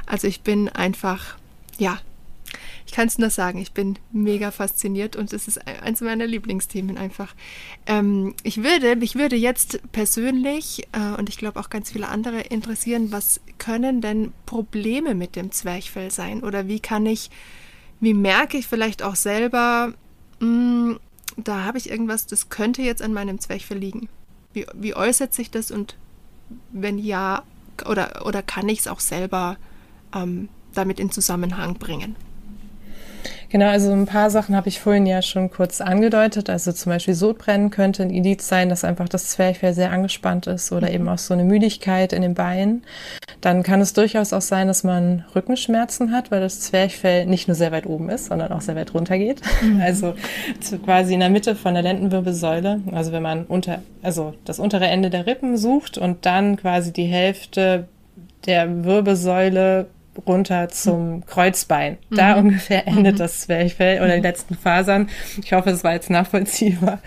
Also ich bin einfach, ja, ich kann es nur sagen, ich bin mega fasziniert und es ist eins meiner Lieblingsthemen einfach. Ich würde jetzt persönlich und ich glaube auch ganz viele andere interessieren, was können denn Probleme mit dem Zwerchfell sein? Oder wie merke ich vielleicht auch selber, da habe ich irgendwas, das könnte jetzt an meinem Zwerchfell liegen. Wie äußert sich das, und wenn ja, oder kann ich es auch selber damit in Zusammenhang bringen? Genau, also ein paar Sachen habe ich vorhin ja schon kurz angedeutet. Also zum Beispiel Sodbrennen könnte ein Indiz sein, dass einfach das Zwerchfell sehr angespannt ist oder eben auch so eine Müdigkeit in den Beinen. Dann kann es durchaus auch sein, dass man Rückenschmerzen hat, weil das Zwerchfell nicht nur sehr weit oben ist, sondern auch sehr weit runter geht. Also quasi in der Mitte von der Lendenwirbelsäule. Also wenn man das untere Ende der Rippen sucht und dann quasi die Hälfte der Wirbelsäule runter zum Kreuzbein. Da ungefähr endet das Zwerchfell oder die letzten Fasern. Ich hoffe, es war jetzt nachvollziehbar.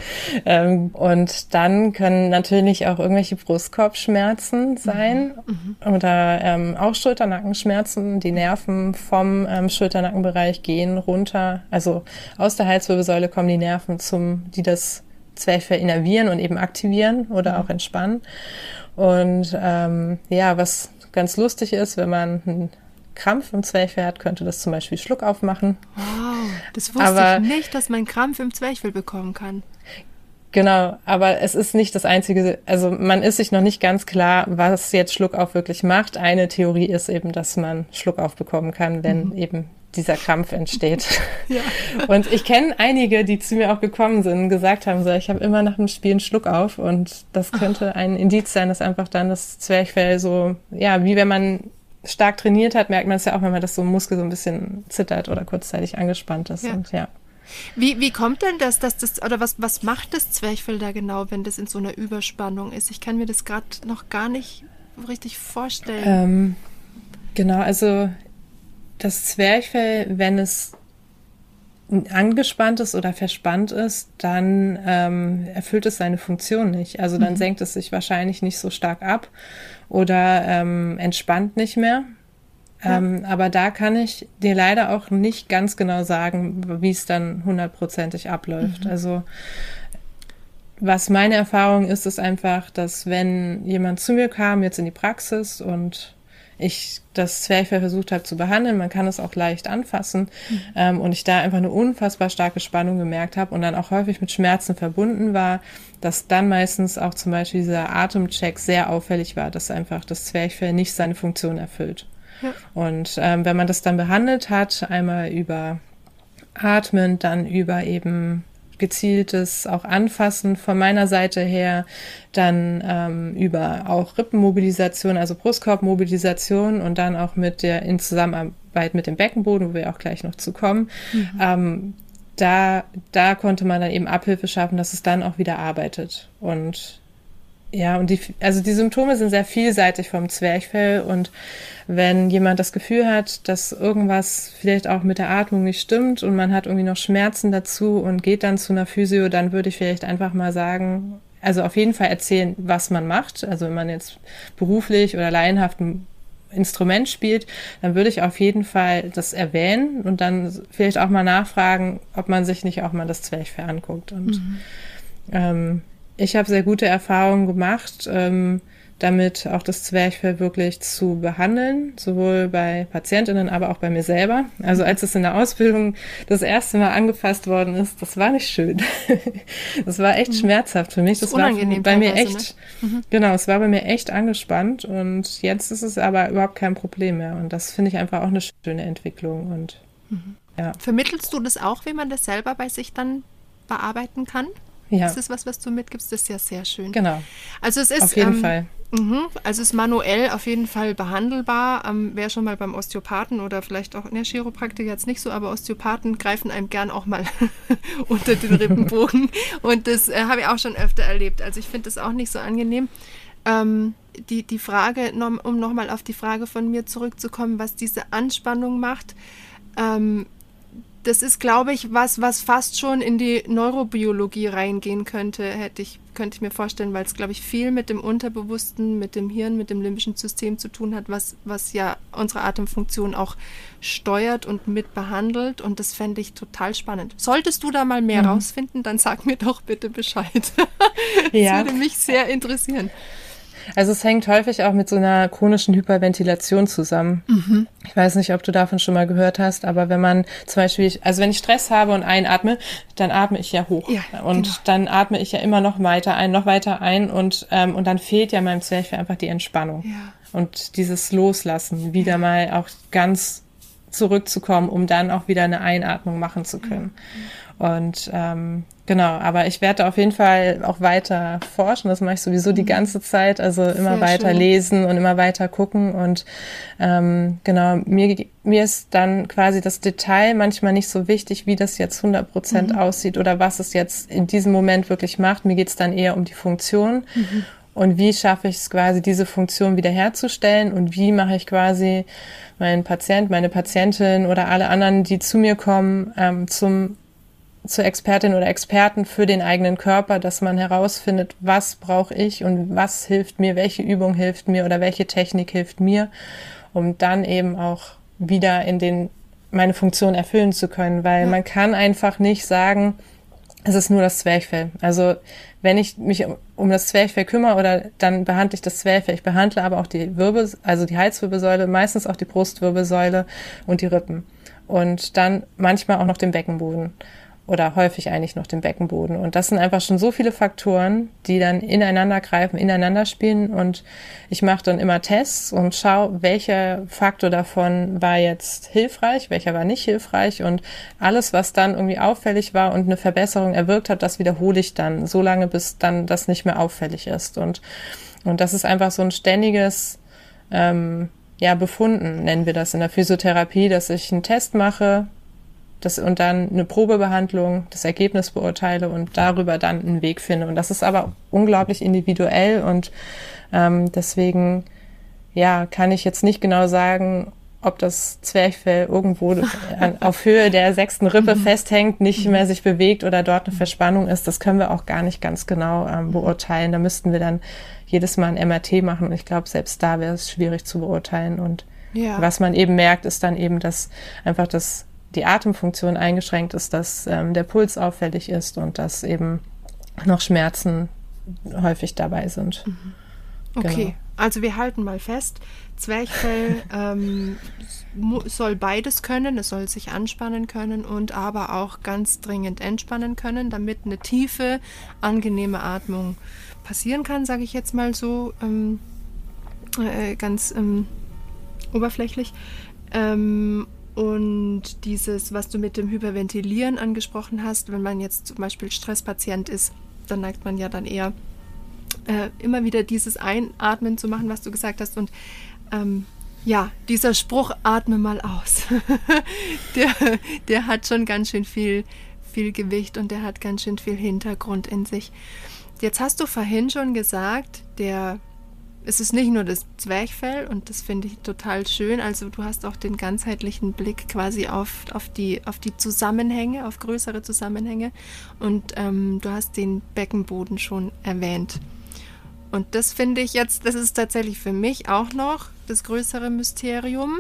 Und dann können natürlich auch irgendwelche Brustkorbschmerzen sein oder auch Schulternackenschmerzen. Die Nerven vom Schulternackenbereich gehen runter. Also aus der Halswirbelsäule kommen die Nerven die das Zwerchfell innervieren und eben aktivieren oder auch entspannen. Und was ganz lustig ist, wenn man einen Krampf im Zwerchfell hat, könnte das zum Beispiel Schluckauf machen. Wow, das wusste ich nicht, dass man Krampf im Zwerchfell bekommen kann. Genau, aber es ist nicht das Einzige, also man ist sich noch nicht ganz klar, was jetzt Schluckauf wirklich macht. Eine Theorie ist eben, dass man Schluckauf bekommen kann, wenn eben dieser Krampf entsteht. Ja. Und ich kenne einige, die zu mir auch gekommen sind und gesagt haben, so, ich habe immer nach dem Spiel einen Schluck auf, und das könnte ein Indiz sein, dass einfach dann das Zwerchfell so, ja, wie wenn man stark trainiert hat, merkt man es ja auch, wenn man das so im Muskel so ein bisschen zittert oder kurzzeitig angespannt ist. Ja. Und, ja. Wie kommt denn das, dass das, oder was macht das Zwerchfell da genau, wenn das in so einer Überspannung ist? Ich kann mir das gerade noch gar nicht richtig vorstellen. Genau, also das Zwerchfell, wenn es angespannt ist oder verspannt ist, dann erfüllt es seine Funktion nicht. Also dann senkt es sich wahrscheinlich nicht so stark ab oder entspannt nicht mehr. Ja. Aber da kann ich dir leider auch nicht ganz genau sagen, wie es dann 100%ig abläuft. Also was meine Erfahrung ist, ist einfach, dass wenn jemand zu mir kam, jetzt in die Praxis, und ich das Zwerchfell versucht habe zu behandeln, man kann es auch leicht anfassen, und ich da einfach eine unfassbar starke Spannung gemerkt habe und dann auch häufig mit Schmerzen verbunden war, dass dann meistens auch zum Beispiel dieser Atemcheck sehr auffällig war, dass einfach das Zwerchfell nicht seine Funktion erfüllt. Ja. Und wenn man das dann behandelt hat, einmal über Atmen, dann über eben gezieltes auch Anfassen von meiner Seite her, dann über auch Rippenmobilisation, also Brustkorbmobilisation und dann auch mit der in Zusammenarbeit mit dem Beckenboden, wo wir auch gleich noch zu kommen, da konnte man dann eben Abhilfe schaffen, dass es dann auch wieder arbeitet. Und ja, und die Symptome sind sehr vielseitig vom Zwerchfell, und wenn jemand das Gefühl hat, dass irgendwas vielleicht auch mit der Atmung nicht stimmt und man hat irgendwie noch Schmerzen dazu und geht dann zu einer Physio, dann würde ich vielleicht einfach mal sagen, also auf jeden Fall erzählen, was man macht. Also wenn man jetzt beruflich oder laienhaft ein Instrument spielt, dann würde ich auf jeden Fall das erwähnen und dann vielleicht auch mal nachfragen, ob man sich nicht auch mal das Zwerchfell anguckt. Und ich habe sehr gute Erfahrungen gemacht, damit auch das Zwerchfell wirklich zu behandeln, sowohl bei PatientInnen, aber auch bei mir selber. Also als es in der Ausbildung das erste Mal angefasst worden ist, das war nicht schön. Das war echt schmerzhaft für mich. Das war bei mir echt, genau, es war bei mir echt angespannt, und jetzt ist es aber überhaupt kein Problem mehr. Und das finde ich einfach auch eine schöne Entwicklung. Und ja. Vermittelst du das auch, wie man das selber bei sich dann bearbeiten kann? Ja. Das ist was du mitgibst, das ist ja sehr schön. Genau. Also es ist auf jeden Fall. Also es ist manuell auf jeden Fall behandelbar. Wer schon mal beim Osteopathen oder vielleicht auch in der Chiropraktik jetzt nicht so, aber Osteopathen greifen einem gern auch mal unter den Rippenbogen. Und das habe ich auch schon öfter erlebt. Also ich finde das auch nicht so angenehm. Die Frage, um nochmal auf die Frage von mir zurückzukommen, was diese Anspannung macht, das ist, glaube ich, was fast schon in die Neurobiologie reingehen könnte, könnte ich mir vorstellen, weil es, glaube ich, viel mit dem Unterbewussten, mit dem Hirn, mit dem limbischen System zu tun hat, was ja unsere Atemfunktion auch steuert und mit behandelt. Und das fände ich total spannend. Solltest du da mal mehr rausfinden, dann sag mir doch bitte Bescheid. Das würde mich sehr interessieren. Also es hängt häufig auch mit so einer chronischen Hyperventilation zusammen. Ich weiß nicht, ob du davon schon mal gehört hast, aber wenn man zum Beispiel, wenn ich Stress habe und einatme, dann atme ich ja hoch. Ja, und dann atme ich ja immer noch weiter ein und dann fehlt ja meinem Zwerchfell einfach die Entspannung. Ja. Und dieses Loslassen, wieder mal auch ganz zurückzukommen, um dann auch wieder eine Einatmung machen zu können. Und genau, aber ich werde auf jeden Fall auch weiter forschen, das mache ich sowieso die ganze Zeit, also immer weiter lesen und immer weiter gucken, und genau, mir ist dann quasi das Detail manchmal nicht so wichtig, wie das jetzt 100% aussieht oder was es jetzt in diesem Moment wirklich macht, mir geht es dann eher um die Funktion und wie schaffe ich es quasi, diese Funktion wiederherzustellen, und wie mache ich quasi meinen Patient, meine Patientin oder alle anderen, die zu mir kommen, zur Expertin oder Experten für den eigenen Körper, dass man herausfindet, was brauche ich und was hilft mir, welche Übung hilft mir oder welche Technik hilft mir, um dann eben auch wieder in meine Funktion erfüllen zu können, weil man kann einfach nicht sagen, es ist nur das Zwerchfell. Also wenn ich mich um das Zwerchfell kümmere, dann behandle ich das Zwerchfell. Ich behandle aber auch die Halswirbelsäule, meistens auch die Brustwirbelsäule und die Rippen und dann manchmal auch noch den Beckenboden. Oder häufig eigentlich noch den Beckenboden. Und das sind einfach schon so viele Faktoren, die dann ineinander greifen, ineinander spielen. Und ich mache dann immer Tests und schaue, welcher Faktor davon war jetzt hilfreich, welcher war nicht hilfreich. Und alles, was dann irgendwie auffällig war und eine Verbesserung erwirkt hat, das wiederhole ich dann, so lange, bis dann das nicht mehr auffällig ist. Und das ist einfach so ein ständiges Befunden, nennen wir das in der Physiotherapie, dass ich einen Test mache, und dann eine Probebehandlung, das Ergebnis beurteile und darüber dann einen Weg finde. Und das ist aber unglaublich individuell, und deswegen kann ich jetzt nicht genau sagen, ob das Zwerchfell irgendwo auf Höhe der 6. Rippe festhängt, nicht mehr sich bewegt oder dort eine Verspannung ist. Das können wir auch gar nicht ganz genau beurteilen. Da müssten wir dann jedes Mal ein MRT machen, und ich glaube, selbst da wäre es schwierig zu beurteilen. Und was man eben merkt, ist dann eben, dass einfach die Atemfunktion eingeschränkt ist, dass der Puls auffällig ist und dass eben noch Schmerzen häufig dabei sind. Okay, genau. Also wir halten mal fest, Zwerchfell soll beides können, es soll sich anspannen können und aber auch ganz dringend entspannen können, damit eine tiefe, angenehme Atmung passieren kann, sage ich jetzt mal so ganz oberflächlich. Und dieses, was du mit dem Hyperventilieren angesprochen hast, wenn man jetzt zum Beispiel Stresspatient ist, dann neigt man ja dann eher immer wieder dieses Einatmen zu machen, was du gesagt hast. Und ja, dieser Spruch, atme mal aus, der hat schon ganz schön viel Gewicht und der hat ganz schön viel Hintergrund in sich. Jetzt hast du vorhin schon gesagt, es ist nicht nur das Zwerchfell, und das finde ich total schön. Also du hast auch den ganzheitlichen Blick quasi auf die Zusammenhänge, auf größere Zusammenhänge. Und du hast den Beckenboden schon erwähnt. Und das finde ich jetzt, das ist tatsächlich für mich auch noch das größere Mysterium.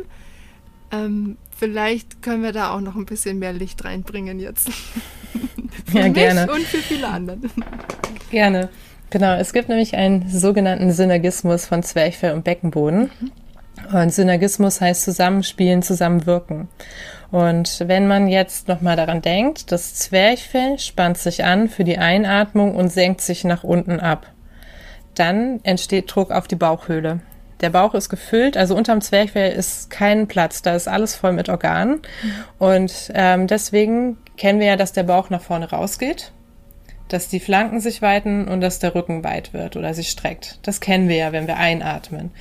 Vielleicht können wir da auch noch ein bisschen mehr Licht reinbringen jetzt. Ja, gerne. Und für viele andere. Gerne. Genau, es gibt nämlich einen sogenannten Synergismus von Zwerchfell und Beckenboden. Und Synergismus heißt zusammenspielen, zusammenwirken. Und wenn man jetzt nochmal daran denkt, das Zwerchfell spannt sich an für die Einatmung und senkt sich nach unten ab. Dann entsteht Druck auf die Bauchhöhle. Der Bauch ist gefüllt, also unterm Zwerchfell ist kein Platz, da ist alles voll mit Organen. Und deswegen kennen wir ja, dass der Bauch nach vorne rausgeht, dass die Flanken sich weiten und dass der Rücken weit wird oder sich streckt. Das kennen wir ja, wenn wir einatmen.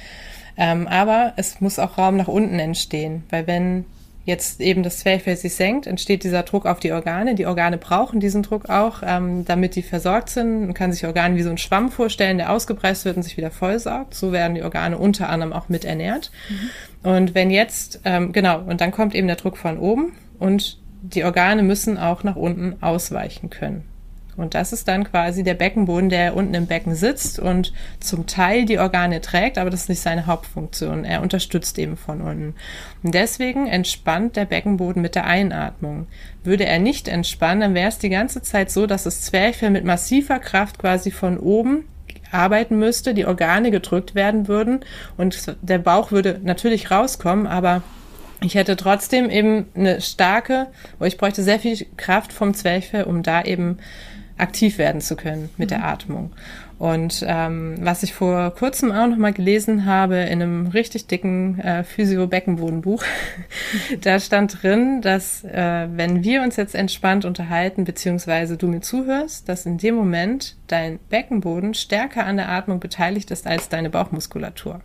Aber es muss auch Raum nach unten entstehen, weil wenn jetzt eben das Zwerchfell sich senkt, entsteht dieser Druck auf die Organe. Die Organe brauchen diesen Druck auch, damit die versorgt sind. Man kann sich Organe wie so einen Schwamm vorstellen, der ausgepresst wird und sich wieder vollsaugt. So werden die Organe unter anderem auch mit ernährt. Mhm. Und wenn jetzt, und dann kommt eben der Druck von oben und die Organe müssen auch nach unten ausweichen können. Und das ist dann quasi der Beckenboden, der unten im Becken sitzt und zum Teil die Organe trägt, aber das ist nicht seine Hauptfunktion. Er unterstützt eben von unten. Und deswegen entspannt der Beckenboden mit der Einatmung. Würde er nicht entspannen, dann wäre es die ganze Zeit so, dass das Zwerchfell mit massiver Kraft quasi von oben arbeiten müsste, die Organe gedrückt werden würden und der Bauch würde natürlich rauskommen, aber ich hätte trotzdem eben ich bräuchte sehr viel Kraft vom Zwerchfell, um da eben aktiv werden zu können mit der Atmung. Und was ich vor kurzem auch nochmal gelesen habe in einem richtig dicken Physio-Beckenboden-Buch, da stand drin, dass wenn wir uns jetzt entspannt unterhalten, beziehungsweise du mir zuhörst, dass in dem Moment dein Beckenboden stärker an der Atmung beteiligt ist als deine Bauchmuskulatur.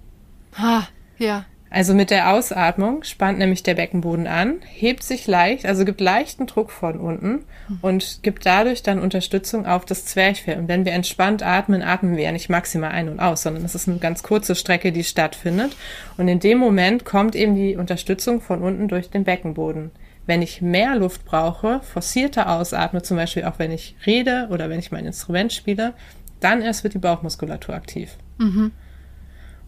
Ha, ja. Also mit der Ausatmung spannt nämlich der Beckenboden an, hebt sich leicht, also gibt leichten Druck von unten und gibt dadurch dann Unterstützung auf das Zwerchfell. Und wenn wir entspannt atmen, atmen wir ja nicht maximal ein und aus, sondern es ist eine ganz kurze Strecke, die stattfindet. Und in dem Moment kommt eben die Unterstützung von unten durch den Beckenboden. Wenn ich mehr Luft brauche, forcierter ausatme, zum Beispiel auch wenn ich rede oder wenn ich mein Instrument spiele, dann erst wird die Bauchmuskulatur aktiv. Mhm.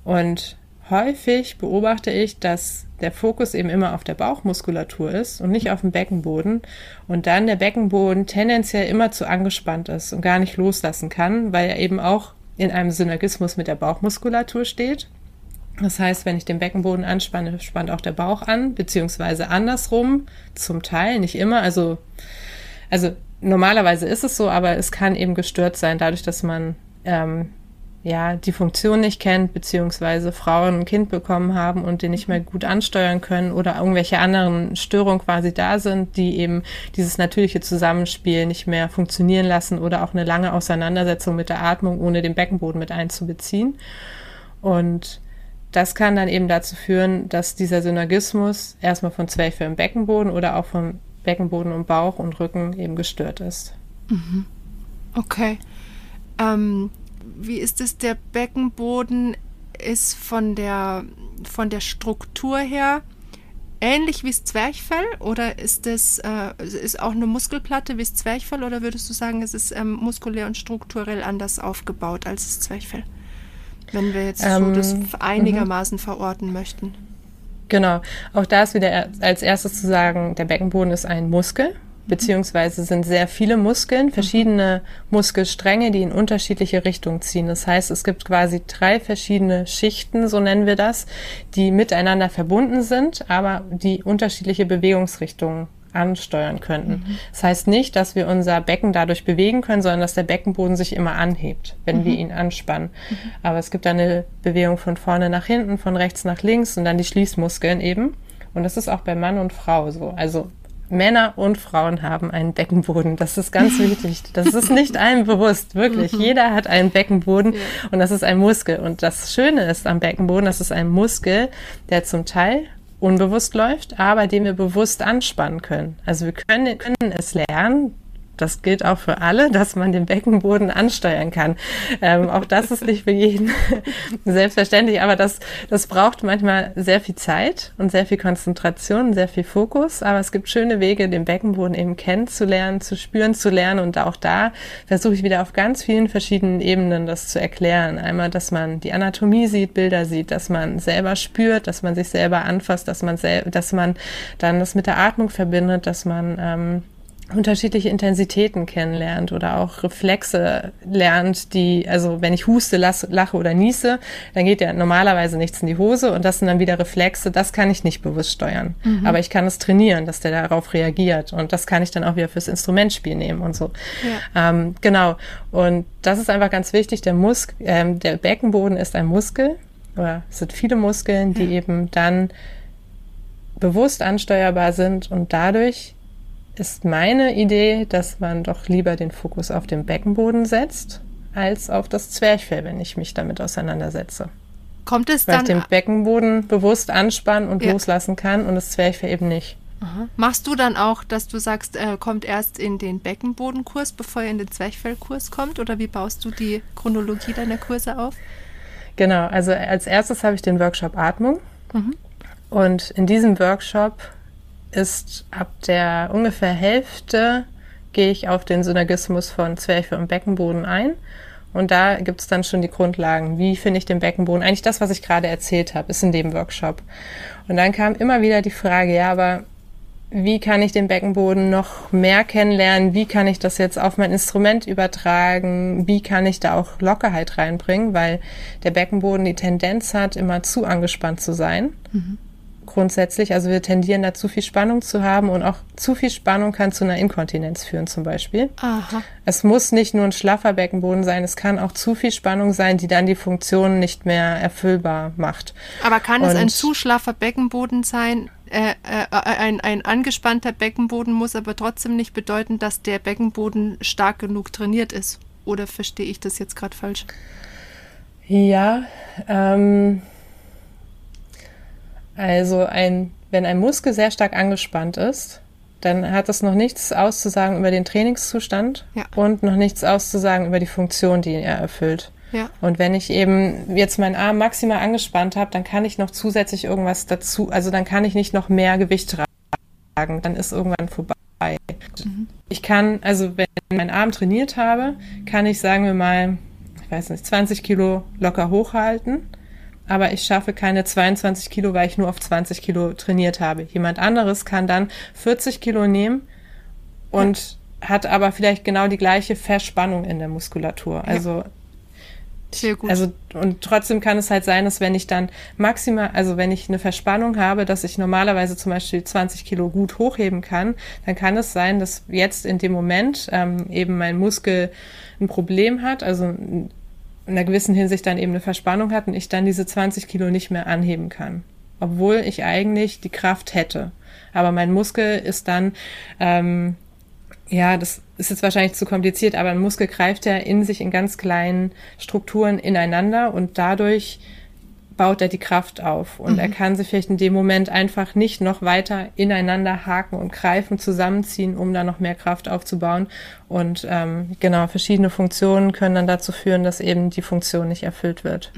Und häufig beobachte ich, dass der Fokus eben immer auf der Bauchmuskulatur ist und nicht auf dem Beckenboden und dann der Beckenboden tendenziell immer zu angespannt ist und gar nicht loslassen kann, weil er eben auch in einem Synergismus mit der Bauchmuskulatur steht. Das heißt, wenn ich den Beckenboden anspanne, spannt auch der Bauch an, beziehungsweise andersrum, zum Teil, nicht immer, also normalerweise ist es so, aber es kann eben gestört sein, dadurch, dass man die Funktion nicht kennt, beziehungsweise Frauen ein Kind bekommen haben und den nicht mehr gut ansteuern können oder irgendwelche anderen Störungen quasi da sind, die eben dieses natürliche Zusammenspiel nicht mehr funktionieren lassen oder auch eine lange Auseinandersetzung mit der Atmung, ohne den Beckenboden mit einzubeziehen. Und das kann dann eben dazu führen, dass dieser Synergismus erstmal von Zwerchfell im Beckenboden oder auch vom Beckenboden und Bauch und Rücken eben gestört ist. Okay. Wie ist es, der Beckenboden ist von der Struktur her ähnlich wie das Zwerchfell oder ist das ist auch eine Muskelplatte wie das Zwerchfell oder würdest du sagen, es ist muskulär und strukturell anders aufgebaut als das Zwerchfell, wenn wir jetzt so das einigermaßen verorten möchten? Genau, auch da ist wieder als erstes zu sagen, der Beckenboden ist ein Muskel, beziehungsweise sind sehr viele Muskeln, verschiedene Muskelstränge, die in unterschiedliche Richtungen ziehen. Das heißt, es gibt quasi 3 verschiedene Schichten, so nennen wir das, die miteinander verbunden sind, aber die unterschiedliche Bewegungsrichtungen ansteuern könnten. Das heißt nicht, dass wir unser Becken dadurch bewegen können, sondern dass der Beckenboden sich immer anhebt, wenn wir ihn anspannen. Aber es gibt dann eine Bewegung von vorne nach hinten, von rechts nach links und dann die Schließmuskeln eben. Und das ist auch bei Mann und Frau so. Also Männer und Frauen haben einen Beckenboden. Das ist ganz wichtig. Das ist nicht allen bewusst, wirklich. Jeder hat einen Beckenboden und das ist ein Muskel. Und das Schöne ist am Beckenboden, das ist ein Muskel, der zum Teil unbewusst läuft, aber den wir bewusst anspannen können. Also wir können es lernen, das gilt auch für alle, dass man den Beckenboden ansteuern kann. Auch das ist nicht für jeden selbstverständlich, aber das braucht manchmal sehr viel Zeit und sehr viel Konzentration, sehr viel Fokus. Aber es gibt schöne Wege, den Beckenboden eben kennenzulernen, zu spüren, zu lernen. Und auch da versuche ich wieder auf ganz vielen verschiedenen Ebenen das zu erklären. Einmal, dass man die Anatomie sieht, Bilder sieht, dass man selber spürt, dass man sich selber anfasst, dass man dann das mit der Atmung verbindet, dass man unterschiedliche Intensitäten kennenlernt oder auch Reflexe lernt, die, also wenn ich huste, lache oder niese, dann geht ja normalerweise nichts in die Hose und das sind dann wieder Reflexe, das kann ich nicht bewusst steuern. Aber ich kann es trainieren, dass der darauf reagiert und das kann ich dann auch wieder fürs Instrumentspiel nehmen und so. Ja. Genau, und das ist einfach ganz wichtig, der Beckenboden ist ein Muskel oder es sind viele Muskeln, die eben dann bewusst ansteuerbar sind und dadurch ist meine Idee, dass man doch lieber den Fokus auf den Beckenboden setzt, als auf das Zwerchfell, wenn ich mich damit auseinandersetze. Kommt es dann, weil ich den Beckenboden bewusst anspannen und loslassen kann und das Zwerchfell eben nicht. Aha. Machst du dann auch, dass du sagst, kommt erst in den Beckenbodenkurs, bevor ihr in den Zwerchfellkurs kommt? Oder wie baust du die Chronologie deiner Kurse auf? Genau, also als erstes habe ich den Workshop Atmung. Und in diesem Workshop ist ab der ungefähr Hälfte gehe ich auf den Synergismus von Zwerchfell und Beckenboden ein. Und da gibt es dann schon die Grundlagen. Wie finde ich den Beckenboden? Eigentlich das, was ich gerade erzählt habe, ist in dem Workshop. Und dann kam immer wieder die Frage, ja, aber wie kann ich den Beckenboden noch mehr kennenlernen? Wie kann ich das jetzt auf mein Instrument übertragen? Wie kann ich da auch Lockerheit reinbringen? Weil der Beckenboden die Tendenz hat, immer zu angespannt zu sein. Grundsätzlich, also wir tendieren da zu viel Spannung zu haben und auch zu viel Spannung kann zu einer Inkontinenz führen zum Beispiel. Es muss nicht nur ein schlaffer Beckenboden sein, es kann auch zu viel Spannung sein, die dann die Funktion nicht mehr erfüllbar macht. Aber kann es ein zu schlaffer Beckenboden sein? Ein angespannter Beckenboden muss aber trotzdem nicht bedeuten, dass der Beckenboden stark genug trainiert ist. Oder verstehe ich das jetzt gerade falsch? Ja, also wenn ein Muskel sehr stark angespannt ist, dann hat das noch nichts auszusagen über den Trainingszustand und noch nichts auszusagen über die Funktion, die er erfüllt. Und wenn ich eben jetzt meinen Arm maximal angespannt habe, dann kann ich noch zusätzlich irgendwas dazu, also dann kann ich nicht noch mehr Gewicht tragen, dann ist irgendwann vorbei. Ich kann, also wenn ich meinen Arm trainiert habe, kann ich, sagen wir mal, ich weiß nicht, 20 Kilo locker hochhalten. Aber ich schaffe keine 22 Kilo, weil ich nur auf 20 Kilo trainiert habe. Jemand anderes kann dann 40 Kilo nehmen und hat aber vielleicht genau die gleiche Verspannung in der Muskulatur. Also, sehr gut. Also, und trotzdem kann es halt sein, dass wenn ich dann maximal, also wenn ich eine Verspannung habe, dass ich normalerweise zum Beispiel 20 Kilo gut hochheben kann, dann kann es sein, dass jetzt in dem Moment eben mein Muskel ein Problem hat, also in einer gewissen Hinsicht dann eben eine Verspannung hat und ich dann diese 20 Kilo nicht mehr anheben kann, obwohl ich eigentlich die Kraft hätte. Aber mein Muskel ist dann, das ist jetzt wahrscheinlich zu kompliziert, aber ein Muskel greift ja in sich in ganz kleinen Strukturen ineinander und dadurch baut er die Kraft auf und er kann sie vielleicht in dem Moment einfach nicht noch weiter ineinander haken und greifen, zusammenziehen, um da noch mehr Kraft aufzubauen. Und verschiedene Funktionen können dann dazu führen, dass eben die Funktion nicht erfüllt wird.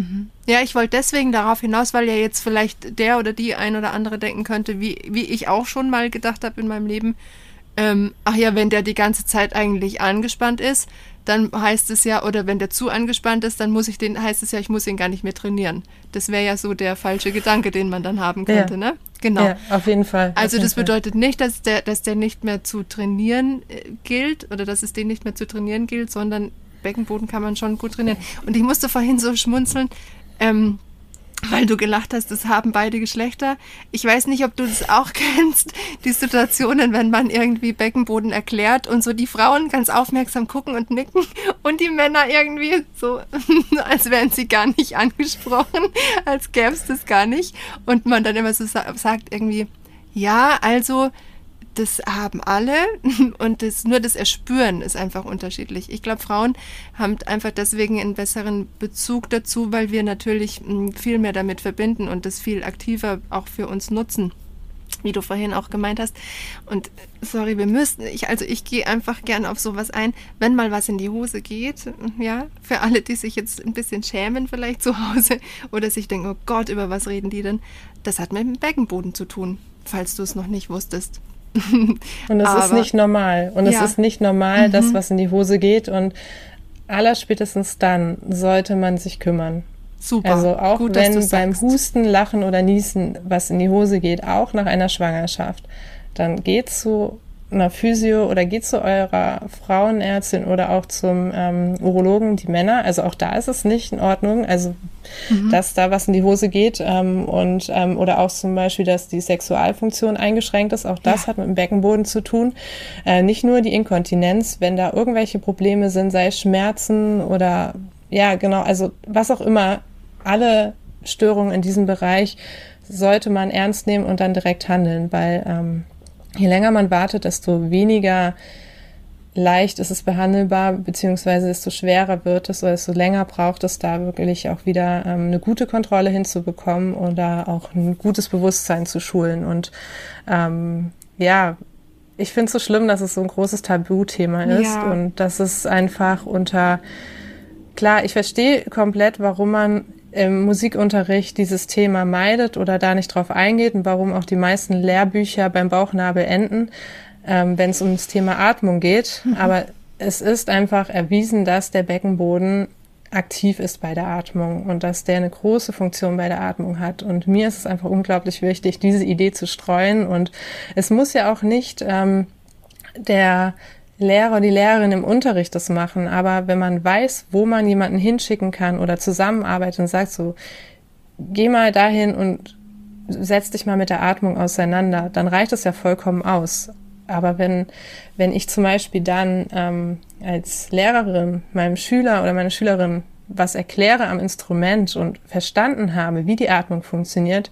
Ja, ich wollte deswegen darauf hinaus, weil ja jetzt vielleicht der oder die ein oder andere denken könnte, wie ich auch schon mal gedacht habe in meinem Leben, wenn der die ganze Zeit eigentlich angespannt ist, dann heißt es ja, oder wenn der zu angespannt ist, dann ich muss ihn gar nicht mehr trainieren. Das wäre ja so der falsche Gedanke, den man dann haben könnte, ne? Genau. Ja, auf jeden Fall. Also das bedeutet nicht, dass der nicht mehr zu trainieren gilt oder dass es den nicht mehr zu trainieren gilt, sondern Beckenboden kann man schon gut trainieren. Und ich musste vorhin so schmunzeln, weil du gelacht hast, das haben beide Geschlechter. Ich weiß nicht, ob du das auch kennst, die Situationen, wenn man irgendwie Beckenboden erklärt und so die Frauen ganz aufmerksam gucken und nicken und die Männer irgendwie so, als wären sie gar nicht angesprochen, als gäbe es das gar nicht. Und man dann immer so sagt irgendwie, Ja, also das haben alle und nur das Erspüren ist einfach unterschiedlich. Ich glaube, Frauen haben einfach deswegen einen besseren Bezug dazu, weil wir natürlich viel mehr damit verbinden und das viel aktiver auch für uns nutzen, wie du vorhin auch gemeint hast. Und sorry, ich gehe einfach gerne auf sowas ein, wenn mal was in die Hose geht, ja, für alle, die sich jetzt ein bisschen schämen vielleicht zu Hause oder sich denken, oh Gott, über was reden die denn? Das hat mit dem Beckenboden zu tun, falls du es noch nicht wusstest. Und es ist nicht normal. Und es ist nicht normal, dass was in die Hose geht, und allerspätestens dann sollte man sich kümmern. Super. Also auch gut, wenn beim Husten, Lachen oder Niesen was in die Hose geht, auch nach einer Schwangerschaft, dann geht zu einer Physio oder geht zu eurer Frauenärztin oder auch zum Urologen, die Männer. Also auch da ist es nicht in Ordnung, also dass da was in die Hose geht oder auch zum Beispiel, dass die Sexualfunktion eingeschränkt ist. Auch das hat mit dem Beckenboden zu tun. Nicht nur die Inkontinenz, wenn da irgendwelche Probleme sind, sei es Schmerzen oder... Ja, genau, also was auch immer, alle Störungen in diesem Bereich sollte man ernst nehmen und dann direkt handeln, weil je länger man wartet, desto weniger leicht ist es behandelbar, beziehungsweise desto schwerer wird es oder desto länger braucht es, da wirklich auch wieder eine gute Kontrolle hinzubekommen oder auch ein gutes Bewusstsein zu schulen. Und ich finde es so schlimm, dass es so ein großes Tabuthema ist und dass es einfach unter... Klar, ich verstehe komplett, warum man im Musikunterricht dieses Thema meidet oder da nicht drauf eingeht und warum auch die meisten Lehrbücher beim Bauchnabel enden, wenn es um das Thema Atmung geht. Aber es ist einfach erwiesen, dass der Beckenboden aktiv ist bei der Atmung und dass der eine große Funktion bei der Atmung hat. Und mir ist es einfach unglaublich wichtig, diese Idee zu streuen. Und es muss ja auch nicht der Lehrer und die Lehrerin im Unterricht das machen, aber wenn man weiß, wo man jemanden hinschicken kann oder zusammenarbeitet und sagt so, geh mal dahin und setz dich mal mit der Atmung auseinander, dann reicht es ja vollkommen aus. Aber wenn ich zum Beispiel dann als Lehrerin meinem Schüler oder meiner Schülerin was erkläre am Instrument und verstanden habe, wie die Atmung funktioniert,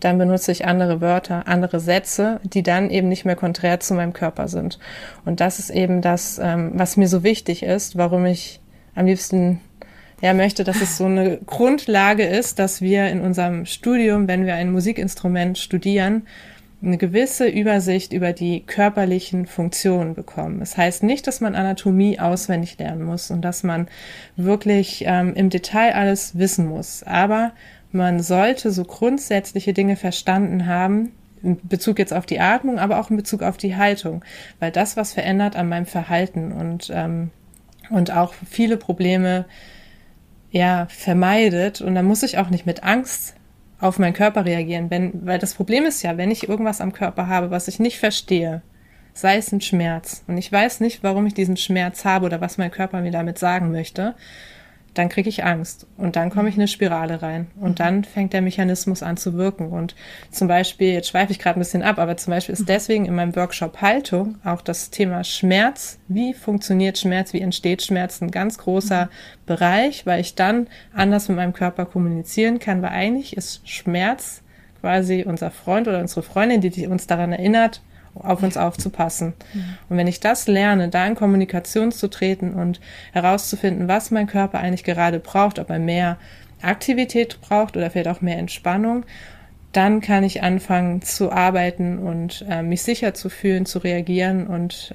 dann benutze ich andere Wörter, andere Sätze, die dann eben nicht mehr konträr zu meinem Körper sind. Und das ist eben das, was mir so wichtig ist, warum ich am liebsten möchte, dass es so eine Grundlage ist, dass wir in unserem Studium, wenn wir ein Musikinstrument studieren, eine gewisse Übersicht über die körperlichen Funktionen bekommen. Das heißt nicht, dass man Anatomie auswendig lernen muss und dass man wirklich im Detail alles wissen muss, aber man sollte so grundsätzliche Dinge verstanden haben, in Bezug jetzt auf die Atmung, aber auch in Bezug auf die Haltung, weil das was verändert an meinem Verhalten und auch viele Probleme vermeidet. Und dann muss ich auch nicht mit Angst auf meinen Körper reagieren, weil das Problem ist ja, wenn ich irgendwas am Körper habe, was ich nicht verstehe, sei es ein Schmerz und ich weiß nicht, warum ich diesen Schmerz habe oder was mein Körper mir damit sagen möchte, dann kriege ich Angst und dann komme ich in eine Spirale rein und dann fängt der Mechanismus an zu wirken. Und zum Beispiel, jetzt schweife ich gerade ein bisschen ab, aber zum Beispiel ist deswegen in meinem Workshop Haltung auch das Thema Schmerz, wie funktioniert Schmerz, wie entsteht Schmerz, ein ganz großer Bereich, weil ich dann anders mit meinem Körper kommunizieren kann, weil eigentlich ist Schmerz quasi unser Freund oder unsere Freundin, die uns daran erinnert, auf uns aufzupassen. Und wenn ich das lerne, da in Kommunikation zu treten und herauszufinden, was mein Körper eigentlich gerade braucht, ob er mehr Aktivität braucht oder vielleicht auch mehr Entspannung, dann kann ich anfangen zu arbeiten und mich sicher zu fühlen, zu reagieren und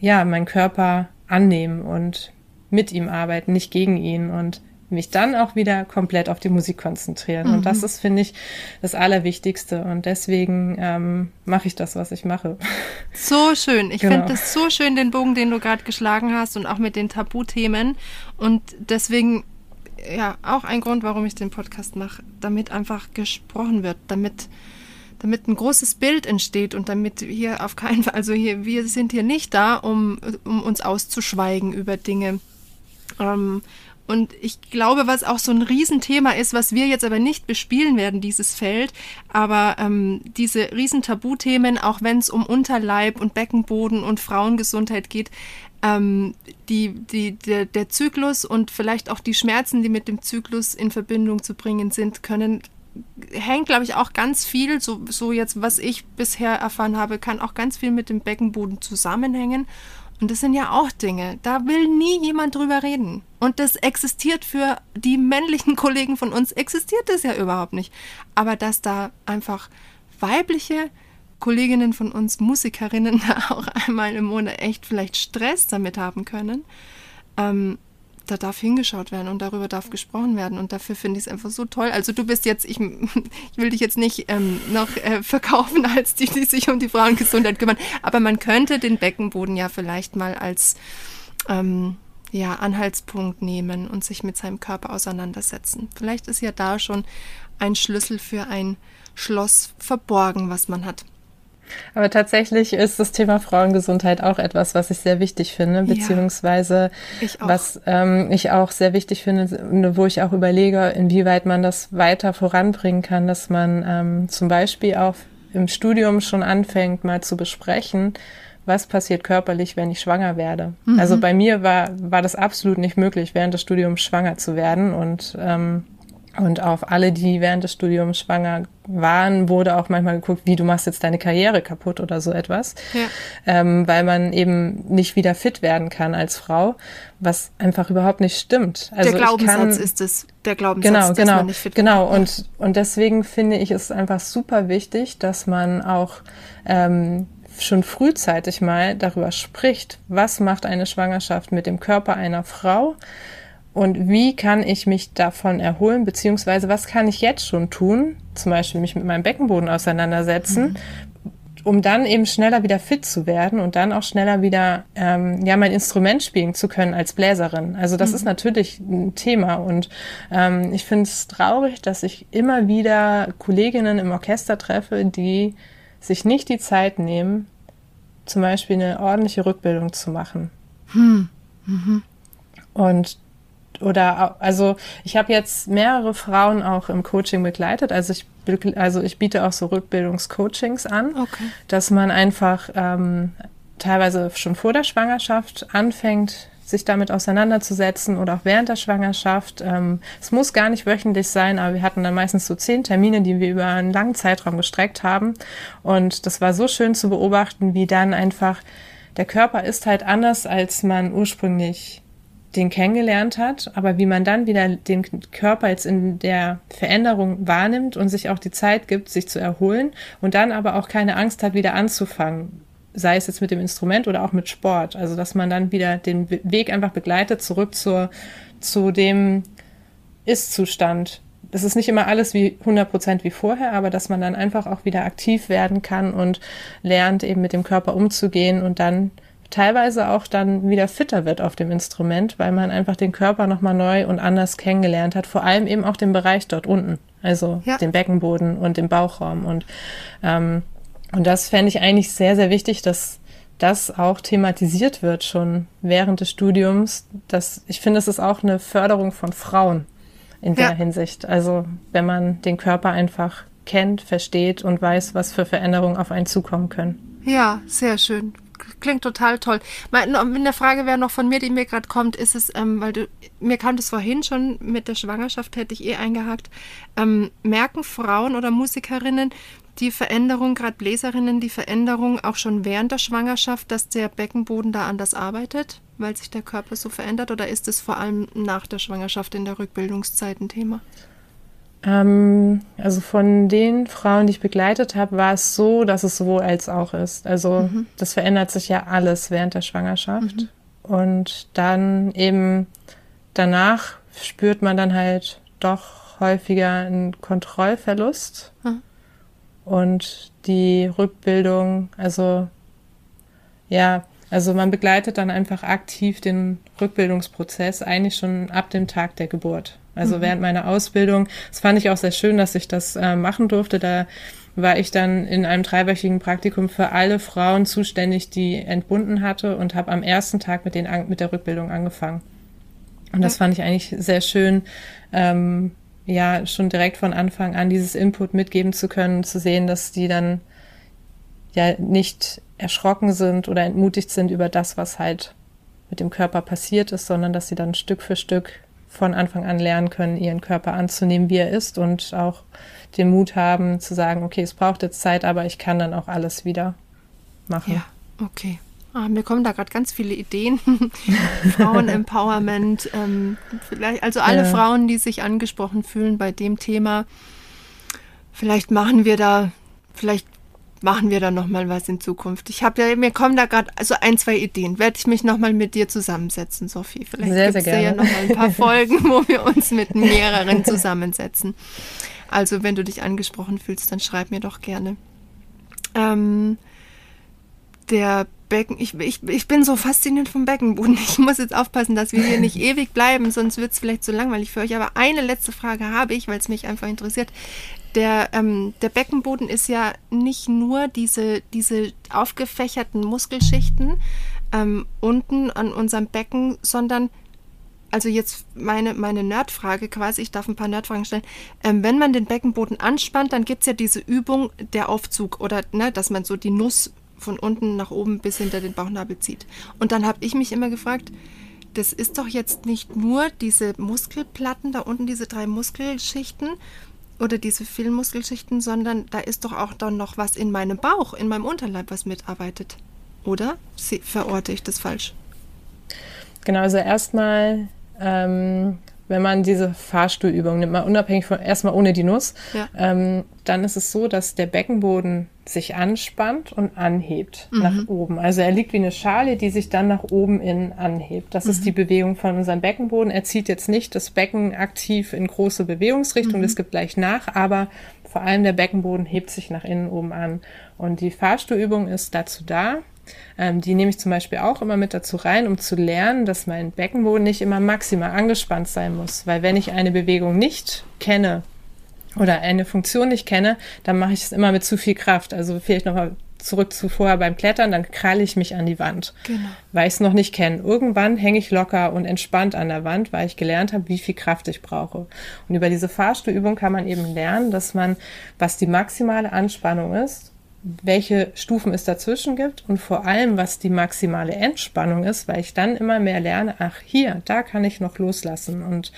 meinen Körper annehmen und mit ihm arbeiten, nicht gegen ihn, und mich dann auch wieder komplett auf die Musik konzentrieren. Und das ist, finde ich, das Allerwichtigste. Und deswegen mache ich das, was ich mache. So schön. Ich finde das so schön, den Bogen, den du gerade geschlagen hast, und auch mit den Tabuthemen. Und deswegen, auch ein Grund, warum ich den Podcast mache, damit einfach gesprochen wird, damit ein großes Bild entsteht und damit hier auf keinen Fall, wir sind hier nicht da, um uns auszuschweigen über Dinge. Und ich glaube, was auch so ein Riesenthema ist, was wir jetzt aber nicht bespielen werden, dieses Feld, aber diese Riesentabuthemen, auch wenn es um Unterleib und Beckenboden und Frauengesundheit geht, der Zyklus und vielleicht auch die Schmerzen, die mit dem Zyklus in Verbindung zu bringen sind, können hängt, glaube ich, auch ganz viel, so jetzt, was ich bisher erfahren habe, kann auch ganz viel mit dem Beckenboden zusammenhängen. Und das sind ja auch Dinge, da will nie jemand drüber reden. Und das existiert für die männlichen Kollegen von uns, existiert das ja überhaupt nicht. Aber dass da einfach weibliche Kolleginnen von uns, Musikerinnen, da auch einmal im Monat echt vielleicht Stress damit haben können, da darf hingeschaut werden und darüber darf gesprochen werden. Und dafür finde ich es einfach so toll. Also du bist jetzt, ich will dich jetzt nicht noch verkaufen als die, die sich um die Frauengesundheit kümmern. Aber man könnte den Beckenboden ja vielleicht mal als Anhaltspunkt nehmen und sich mit seinem Körper auseinandersetzen. Vielleicht ist ja da schon ein Schlüssel für ein Schloss verborgen, was man hat. Aber tatsächlich ist das Thema Frauengesundheit auch etwas, was ich sehr wichtig finde, beziehungsweise was ich auch sehr wichtig finde, wo ich auch überlege, inwieweit man das weiter voranbringen kann, dass man zum Beispiel auch im Studium schon anfängt, mal zu besprechen, was passiert körperlich, wenn ich schwanger werde. Mhm. Also bei mir war das absolut nicht möglich, während des Studiums schwanger zu werden und auf alle, die während des Studiums schwanger waren, wurde auch manchmal geguckt, wie, du machst jetzt deine Karriere kaputt oder so etwas, weil man eben nicht wieder fit werden kann als Frau, was einfach überhaupt nicht stimmt. Also der Glaubenssatz ist es, der Glaubenssatz, dass man nicht fit wird. Genau, und deswegen finde ich es einfach super wichtig, dass man auch schon frühzeitig mal darüber spricht, was macht eine Schwangerschaft mit dem Körper einer Frau, und wie kann ich mich davon erholen, beziehungsweise was kann ich jetzt schon tun, zum Beispiel mich mit meinem Beckenboden auseinandersetzen, um dann eben schneller wieder fit zu werden und dann auch schneller wieder mein Instrument spielen zu können als Bläserin. Also das ist natürlich ein Thema, und ich finde es traurig, dass ich immer wieder Kolleginnen im Orchester treffe, die sich nicht die Zeit nehmen, zum Beispiel eine ordentliche Rückbildung zu machen. Hm. Mhm. Also ich habe jetzt mehrere Frauen auch im Coaching begleitet. Also ich biete auch so Rückbildungscoachings an, dass man einfach teilweise schon vor der Schwangerschaft anfängt, sich damit auseinanderzusetzen, oder auch während der Schwangerschaft. Es muss gar nicht wöchentlich sein, aber wir hatten dann meistens so 10 Termine, die wir über einen langen Zeitraum gestreckt haben. Und das war so schön zu beobachten, wie dann einfach der Körper ist halt anders, als man ursprünglich den kennengelernt hat, aber wie man dann wieder den Körper jetzt in der Veränderung wahrnimmt und sich auch die Zeit gibt, sich zu erholen, und dann aber auch keine Angst hat, wieder anzufangen, sei es jetzt mit dem Instrument oder auch mit Sport. Also dass man dann wieder den Weg einfach begleitet, zurück zu dem Ist-Zustand. Das ist nicht immer alles wie 100% wie vorher, aber dass man dann einfach auch wieder aktiv werden kann und lernt, eben mit dem Körper umzugehen und dann teilweise auch dann wieder fitter wird auf dem Instrument, weil man einfach den Körper nochmal neu und anders kennengelernt hat, vor allem eben auch den Bereich dort unten, also den Beckenboden und den Bauchraum. Und das fände ich eigentlich sehr, sehr wichtig, dass das auch thematisiert wird schon während des Studiums. Ich finde, es ist auch eine Förderung von Frauen in der Hinsicht. Also wenn man den Körper einfach kennt, versteht und weiß, was für Veränderungen auf einen zukommen können. Ja, sehr schön. Klingt total toll. Eine Frage wäre noch von mir, die mir gerade kommt, ist es, mir kam das vorhin schon mit der Schwangerschaft, hätte ich eingehakt, merken Frauen oder Musikerinnen die Veränderung, gerade Bläserinnen, die Veränderung auch schon während der Schwangerschaft, dass der Beckenboden da anders arbeitet, weil sich der Körper so verändert, oder ist es vor allem nach der Schwangerschaft in der Rückbildungszeit ein Thema? Also von den Frauen, die ich begleitet habe, war es so, dass es sowohl als auch ist. Also das verändert sich ja alles während der Schwangerschaft. Und dann eben danach spürt man dann halt doch häufiger einen Kontrollverlust. Und die Rückbildung, also man begleitet dann einfach aktiv den Rückbildungsprozess eigentlich schon ab dem Tag der Geburt. Also während meiner Ausbildung, das fand ich auch sehr schön, dass ich das machen durfte, da war ich dann in einem 3-wöchigen Praktikum für alle Frauen zuständig, die entbunden hatte, und habe am ersten Tag mit der Rückbildung angefangen. Und das fand ich eigentlich sehr schön, schon direkt von Anfang an dieses Input mitgeben zu können, zu sehen, dass die dann ja nicht erschrocken sind oder entmutigt sind über das, was halt mit dem Körper passiert ist, sondern dass sie dann Stück für Stück von Anfang an lernen können, ihren Körper anzunehmen, wie er ist, und auch den Mut haben zu sagen, okay, es braucht jetzt Zeit, aber ich kann dann auch alles wieder machen. Ja, okay. Ah, mir kommen da gerade ganz viele Ideen. Frauenempowerment, vielleicht, also alle Frauen, die sich angesprochen fühlen bei dem Thema, vielleicht machen wir da nochmal was in Zukunft. Mir kommen da gerade so 1, 2 Ideen. Werde ich mich nochmal mit dir zusammensetzen, Sophie. Vielleicht gibt es da ja nochmal ein paar Folgen, wo wir uns mit mehreren zusammensetzen. Also wenn du dich angesprochen fühlst, dann schreib mir doch gerne. Ich bin so fasziniert vom Beckenboden. Ich muss jetzt aufpassen, dass wir hier nicht ewig bleiben, sonst wird es vielleicht zu langweilig für euch. Aber eine letzte Frage habe ich, weil es mich einfach interessiert. Der Beckenboden ist ja nicht nur diese aufgefächerten Muskelschichten unten an unserem Becken, sondern, also jetzt meine Nerdfrage quasi, ich darf ein paar Nerdfragen stellen. Wenn man den Beckenboden anspannt, dann gibt es ja diese Übung, der Aufzug, oder ne, dass man so die Nuss von unten nach oben bis hinter den Bauchnabel zieht. Und dann habe ich mich immer gefragt, das ist doch jetzt nicht nur diese Muskelplatten, da unten diese 3 Muskelschichten, oder diese vielen Muskelschichten, sondern da ist doch auch dann noch was in meinem Bauch, in meinem Unterleib, was mitarbeitet. Oder verorte ich das falsch? Genau, also erstmal, wenn man diese Fahrstuhlübung nimmt, mal unabhängig von, erstmal ohne die Nuss, dann ist es so, dass der Beckenboden sich anspannt und anhebt nach oben. Also er liegt wie eine Schale, die sich dann nach oben innen anhebt. Das ist die Bewegung von unserem Beckenboden. Er zieht jetzt nicht das Becken aktiv in große Bewegungsrichtung, das gibt gleich nach, aber vor allem der Beckenboden hebt sich nach innen oben an. Und die Fahrstuhlübung ist dazu da. Die nehme ich zum Beispiel auch immer mit dazu rein, um zu lernen, dass mein Beckenboden nicht immer maximal angespannt sein muss. Weil wenn ich eine Bewegung nicht kenne oder eine Funktion nicht kenne, dann mache ich es immer mit zu viel Kraft. Also vielleicht nochmal zurück zu vorher beim Klettern, dann kralle ich mich an die Wand, weil ich es noch nicht kenne. Irgendwann hänge ich locker und entspannt an der Wand, weil ich gelernt habe, wie viel Kraft ich brauche. Und über diese Fahrstuhlübung kann man eben lernen, dass man, was die maximale Anspannung ist, welche Stufen es dazwischen gibt und vor allem, was die maximale Entspannung ist, weil ich dann immer mehr lerne, ach hier, da kann ich noch loslassen. Und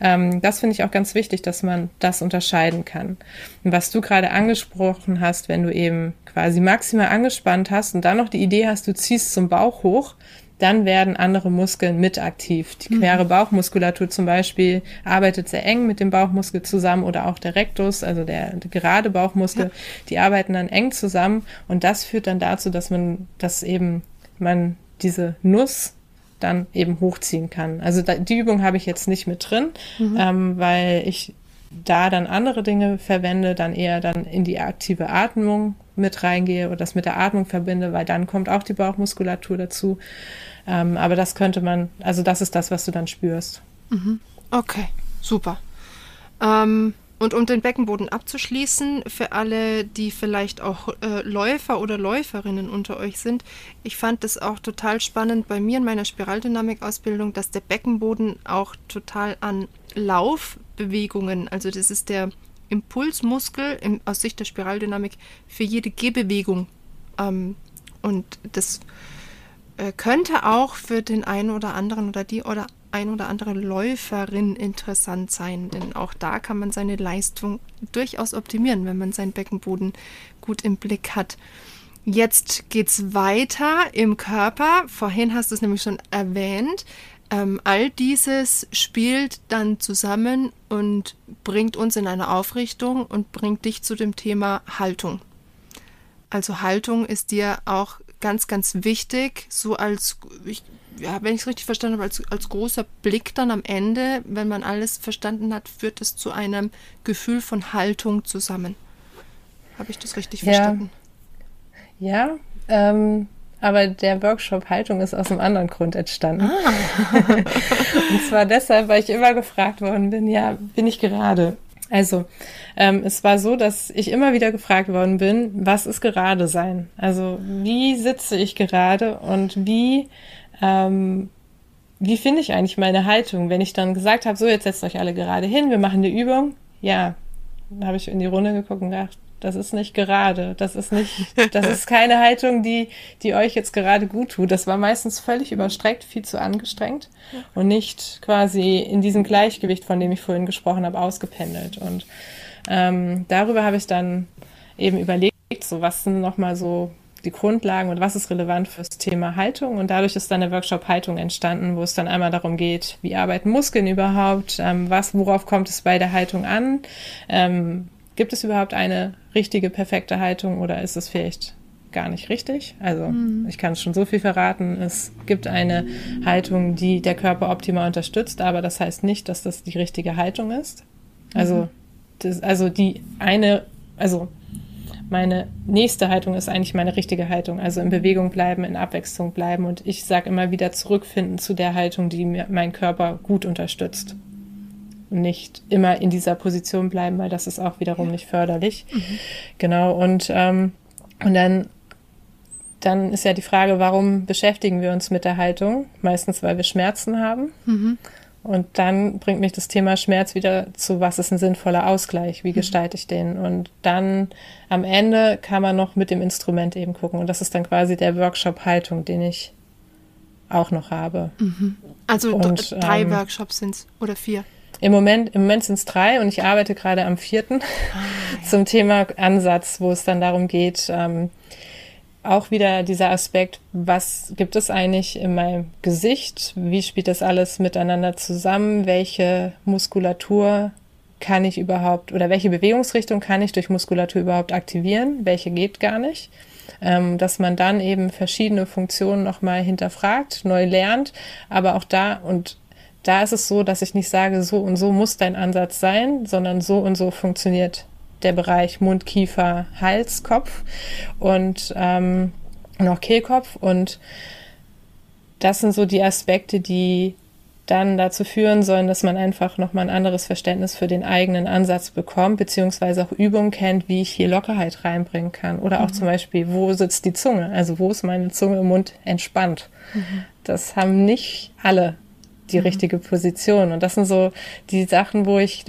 das finde ich auch ganz wichtig, dass man das unterscheiden kann. Und was du gerade angesprochen hast, wenn du eben quasi maximal angespannt hast und dann noch die Idee hast, du ziehst zum Bauch hoch, dann werden andere Muskeln mit aktiv. Die quere Bauchmuskulatur zum Beispiel arbeitet sehr eng mit dem Bauchmuskel zusammen oder auch der Rektus, also der gerade Bauchmuskel, die arbeiten dann eng zusammen und das führt dann dazu, dass man diese Nuss dann eben hochziehen kann. Also die Übung habe ich jetzt nicht mit drin, weil ich da dann andere Dinge verwende, dann eher dann in die aktive Atmung mit reingehe oder das mit der Atmung verbinde, weil dann kommt auch die Bauchmuskulatur dazu. Aber das könnte man, also das ist das, was du dann spürst. Okay, super. Und um den Beckenboden abzuschließen, für alle, die vielleicht auch Läufer oder Läuferinnen unter euch sind, ich fand das auch total spannend bei mir in meiner Spiraldynamik-Ausbildung, dass der Beckenboden auch total an Laufbewegungen, also das ist der Impulsmuskel aus Sicht der Spiraldynamik für jede Gehbewegung. Und das könnte auch für den einen oder anderen oder die oder ein oder andere Läuferin interessant sein, denn auch da kann man seine Leistung durchaus optimieren, wenn man seinen Beckenboden gut im Blick hat. Jetzt geht's weiter im Körper. Vorhin hast du es nämlich schon erwähnt. All dieses spielt dann zusammen und bringt uns in eine Aufrichtung und bringt dich zu dem Thema Haltung. Also Haltung ist dir auch ganz, ganz wichtig, so als, wenn ich es richtig verstanden habe, als großer Blick dann am Ende, wenn man alles verstanden hat, führt es zu einem Gefühl von Haltung zusammen. Habe ich das richtig verstanden? Ja, aber der Workshop Haltung ist aus einem anderen Grund entstanden. Und zwar deshalb, weil ich immer gefragt worden bin, bin ich gerade? Also es war so, dass ich immer wieder gefragt worden bin, was ist gerade sein? Also wie sitze ich gerade und wie finde ich eigentlich meine Haltung? Wenn ich dann gesagt habe, so jetzt setzt euch alle gerade hin, wir machen eine Übung. Ja, dann habe ich in die Runde geguckt und gedacht, Das ist nicht gerade. Das ist keine Haltung, die euch jetzt gerade gut tut. Das war meistens völlig überstreckt, viel zu angestrengt und nicht quasi in diesem Gleichgewicht, von dem ich vorhin gesprochen habe, ausgependelt. Und darüber habe ich dann eben überlegt, so was sind nochmal so die Grundlagen und was ist relevant fürs Thema Haltung. Und dadurch ist dann der Workshop Haltung entstanden, wo es dann einmal darum geht, wie arbeiten Muskeln überhaupt, worauf kommt es bei der Haltung an, gibt es überhaupt eine richtige, perfekte Haltung oder ist es vielleicht gar nicht richtig? Also ich kann schon so viel verraten, es gibt eine Haltung, die der Körper optimal unterstützt, aber das heißt nicht, dass das die richtige Haltung ist. Meine nächste Haltung ist eigentlich meine richtige Haltung, also in Bewegung bleiben, in Abwechslung bleiben und ich sage immer wieder zurückfinden zu der Haltung, die mein Körper gut unterstützt. Nicht immer in dieser Position bleiben, weil das ist auch wiederum nicht förderlich. Genau, und dann ist ja die Frage, warum beschäftigen wir uns mit der Haltung? Meistens, weil wir Schmerzen haben. Und dann bringt mich das Thema Schmerz wieder zu, was ist ein sinnvoller Ausgleich? Wie gestalte ich den? Und dann am Ende kann man noch mit dem Instrument eben gucken. Und das ist dann quasi der Workshop Haltung, den ich auch noch habe. Also und, 3 Workshops sind es oder 4? Im Moment sind es 3 und ich arbeite gerade am 4. Zum Thema Ansatz, wo es dann darum geht, auch wieder dieser Aspekt, was gibt es eigentlich in meinem Gesicht, wie spielt das alles miteinander zusammen, welche Muskulatur kann ich überhaupt oder welche Bewegungsrichtung kann ich durch Muskulatur überhaupt aktivieren, welche geht gar nicht. Dass man dann eben verschiedene Funktionen nochmal hinterfragt, neu lernt, aber auch da ist es so, dass ich nicht sage, so und so muss dein Ansatz sein, sondern so und so funktioniert der Bereich Mund, Kiefer, Hals, Kopf und noch Kehlkopf. Und das sind so die Aspekte, die dann dazu führen sollen, dass man einfach nochmal ein anderes Verständnis für den eigenen Ansatz bekommt, beziehungsweise auch Übungen kennt, wie ich hier Lockerheit reinbringen kann. Oder auch zum Beispiel, wo sitzt die Zunge? Also wo ist meine Zunge im Mund entspannt? Das haben nicht alle die richtige Position. Und das sind so die Sachen, die ich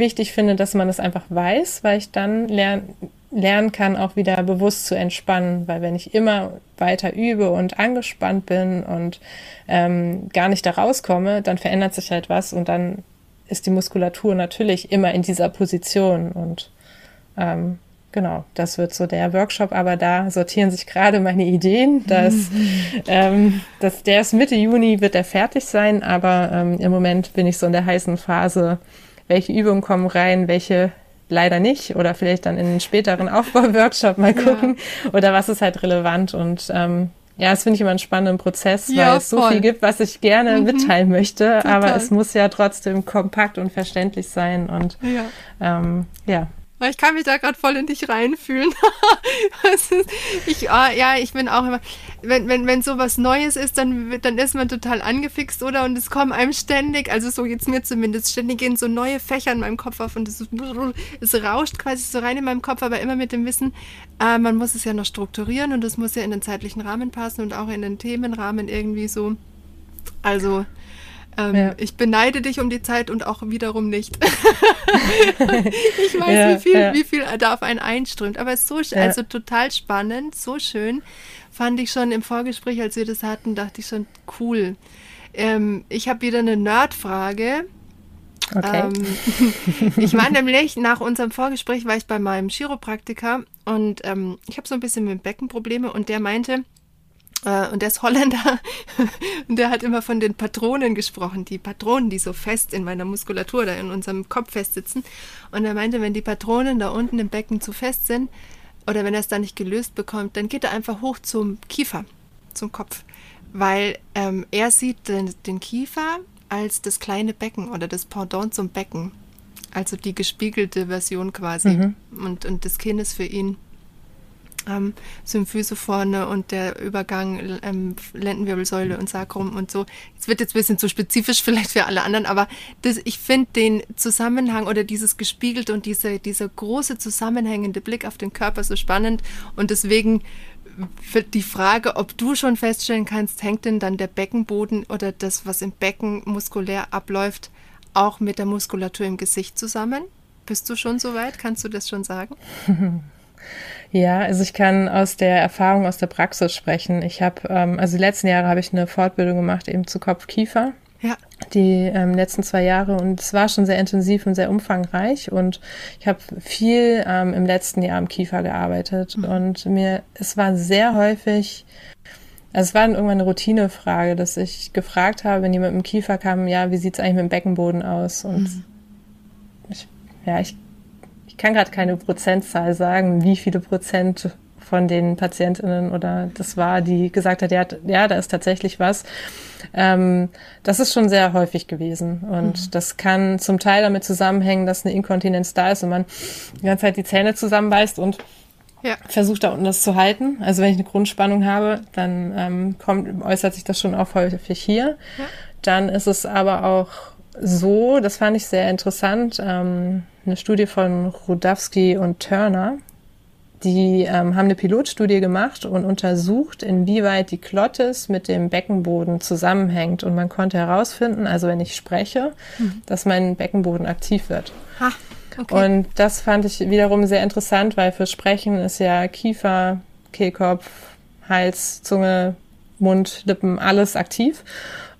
wichtig finde, dass man das einfach weiß, weil ich dann lernen kann, auch wieder bewusst zu entspannen. Weil wenn ich immer weiter übe und angespannt bin und gar nicht da rauskomme, dann verändert sich halt was und dann ist die Muskulatur natürlich immer in dieser Position. Und genau, das wird so der Workshop, aber da sortieren sich gerade meine Ideen. Der ist Mitte Juni, wird er fertig sein, aber im Moment bin ich so in der heißen Phase, welche Übungen kommen rein, welche leider nicht oder vielleicht dann in einen späteren Aufbau-Workshop mal gucken oder was ist halt relevant und das finde ich immer einen spannenden Prozess, weil es so viel gibt, was ich gerne mitteilen möchte, total. Aber es muss ja trotzdem kompakt und verständlich sein und ich kann mich da gerade voll in dich reinfühlen. Ich bin auch immer, wenn sowas Neues ist, dann ist man total angefixt, oder? Und es kommen einem ständig, also so jetzt mir zumindest, ständig gehen so neue Fächer in meinem Kopf auf und es rauscht quasi so rein in meinem Kopf, aber immer mit dem Wissen, man muss es ja noch strukturieren und es muss ja in den zeitlichen Rahmen passen und auch in den Themenrahmen irgendwie so. Also ich beneide dich um die Zeit und auch wiederum nicht. Ich weiß, wie viel da auf einen einströmt. Aber es ist also total spannend, so schön. Fand ich schon im Vorgespräch, als wir das hatten, dachte ich schon, cool. Ich habe wieder eine Nerdfrage. Okay. Ich war nämlich nach unserem Vorgespräch, war ich bei meinem Chiropraktiker und ich habe so ein bisschen mit Beckenprobleme und der meinte, und der ist Holländer und der hat immer von den Patronen gesprochen, die Patronen, die so fest in meiner Muskulatur oder in unserem Kopf fest sitzen. Und er meinte, wenn die Patronen da unten im Becken zu fest sind oder wenn er es da nicht gelöst bekommt, dann geht er einfach hoch zum Kiefer, zum Kopf, weil er sieht den Kiefer als das kleine Becken oder das Pendant zum Becken, also die gespiegelte Version quasi und das Kinn ist für ihn Symphyse vorne und der Übergang Lendenwirbelsäule und Sacrum und so. Es wird jetzt ein bisschen zu spezifisch vielleicht für alle anderen, aber ich finde den Zusammenhang oder dieses gespiegelte und dieser große zusammenhängende Blick auf den Körper so spannend und deswegen wird die Frage, ob du schon feststellen kannst, hängt denn dann der Beckenboden oder das, was im Becken muskulär abläuft, auch mit der Muskulatur im Gesicht zusammen? Bist du schon soweit? Kannst du das schon sagen? Ja, also ich kann aus der Erfahrung, aus der Praxis sprechen. Ich habe, also die letzten Jahre habe ich eine Fortbildung gemacht eben zu Kopf-Kiefer. Ja. Die letzten 2 Jahre, und es war schon sehr intensiv und sehr umfangreich, und ich habe viel im letzten Jahr am Kiefer gearbeitet, und es war sehr häufig, also es war dann irgendwann eine Routinefrage, dass ich gefragt habe, wenn jemand mit dem Kiefer kam, ja, wie sieht es eigentlich mit dem Beckenboden aus? Und ich kann gerade keine Prozentzahl sagen, wie viele Prozent von den PatientInnen oder das war, die gesagt hat, ja, da ist tatsächlich was. Das ist schon sehr häufig gewesen, und das kann zum Teil damit zusammenhängen, dass eine Inkontinenz da ist und man die ganze Zeit die Zähne zusammenbeißt und versucht da unten das zu halten. Also wenn ich eine Grundspannung habe, dann äußert sich das schon auch häufig hier. Ja. Dann ist es aber auch so, das fand ich sehr interessant, eine Studie von Rudowski und Turner. Die haben eine Pilotstudie gemacht und untersucht, inwieweit die Glottis mit dem Beckenboden zusammenhängt. Und man konnte herausfinden, also wenn ich spreche, dass mein Beckenboden aktiv wird. Ha, okay. Und das fand ich wiederum sehr interessant, weil für Sprechen ist ja Kiefer, Kehlkopf, Hals, Zunge, Mund, Lippen, alles aktiv.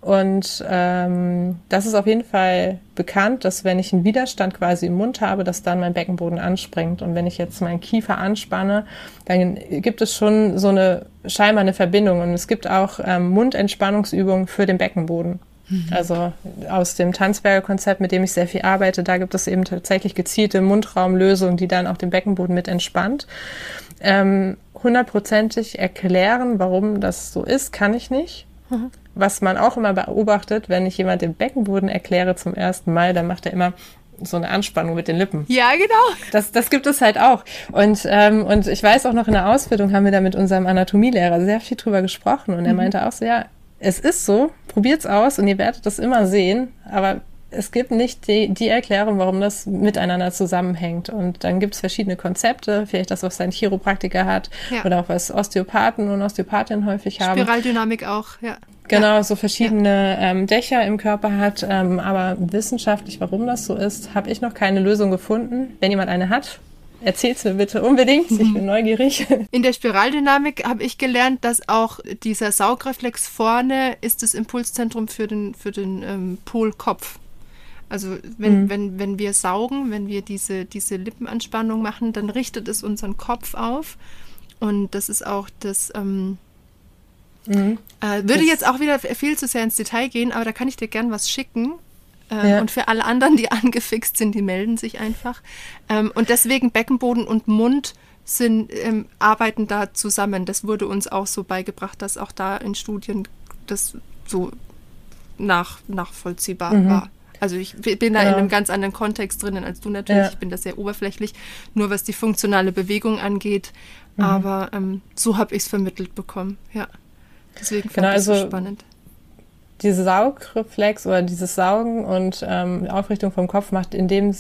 Und das ist auf jeden Fall bekannt, dass wenn ich einen Widerstand quasi im Mund habe, dass dann mein Beckenboden anspringt. Und wenn ich jetzt meinen Kiefer anspanne, dann gibt es schon so eine scheinbar eine Verbindung. Und es gibt auch Mundentspannungsübungen für den Beckenboden. Also aus dem Tanzberger Konzept, mit dem ich sehr viel arbeite, da gibt es eben tatsächlich gezielte Mundraumlösungen, die dann auch den Beckenboden mit entspannt. Hundertprozentig erklären, warum das so ist, kann ich nicht. Was man auch immer beobachtet, wenn ich jemand den Beckenboden erkläre zum ersten Mal, dann macht er immer so eine Anspannung mit den Lippen. Ja, genau. Das gibt es halt auch. Und ich weiß auch noch, in der Ausbildung haben wir da mit unserem Anatomielehrer sehr viel drüber gesprochen. Und er meinte auch so, ja, es ist so, probiert's aus und ihr werdet das immer sehen. Aber es gibt nicht die Erklärung, warum das miteinander zusammenhängt. Und dann gibt es verschiedene Konzepte, vielleicht das, was ein Chiropraktiker hat oder auch was Osteopathen und Osteopathinnen häufig haben. Spiraldynamik auch, ja. Genau, so verschiedene Dächer im Körper hat. Aber wissenschaftlich, warum das so ist, habe ich noch keine Lösung gefunden. Wenn jemand eine hat, erzähl's mir bitte unbedingt. Ich bin neugierig. In der Spiraldynamik habe ich gelernt, dass auch dieser Saugreflex vorne ist das Impulszentrum für den Polkopf. Also wenn wir saugen, wenn wir diese Lippenanspannung machen, dann richtet es unseren Kopf auf. Und das ist auch das... würde jetzt auch wieder viel zu sehr ins Detail gehen, aber da kann ich dir gern was schicken. Und für alle anderen, die angefixt sind, die melden sich einfach. Und deswegen Beckenboden und Mund arbeiten da zusammen. Das wurde uns auch so beigebracht, dass auch da in Studien das so nachvollziehbar war. Also ich bin da in einem ganz anderen Kontext drinnen als du natürlich. Ja. Ich bin da sehr oberflächlich, nur was die funktionale Bewegung angeht. Aber so habe ich es vermittelt bekommen, ja. Deswegen fand ich das so spannend. Diese Saugreflex oder dieses Saugen und Aufrichtung vom Kopf macht in dem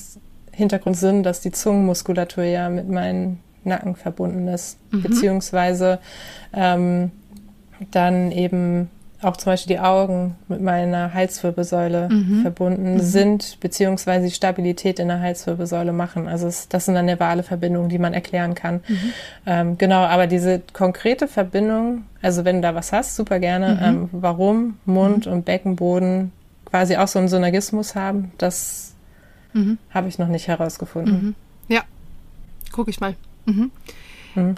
Hintergrund Sinn, dass die Zungenmuskulatur ja mit meinem Nacken verbunden ist. Beziehungsweise dann eben auch zum Beispiel die Augen mit meiner Halswirbelsäule verbunden sind, beziehungsweise die Stabilität in der Halswirbelsäule machen. Also das sind dann nervale Verbindungen, die man erklären kann. Aber diese konkrete Verbindung, also wenn du da was hast, super gerne, warum Mund und Beckenboden quasi auch so einen Synergismus haben, das habe ich noch nicht herausgefunden. Ja, gucke ich mal.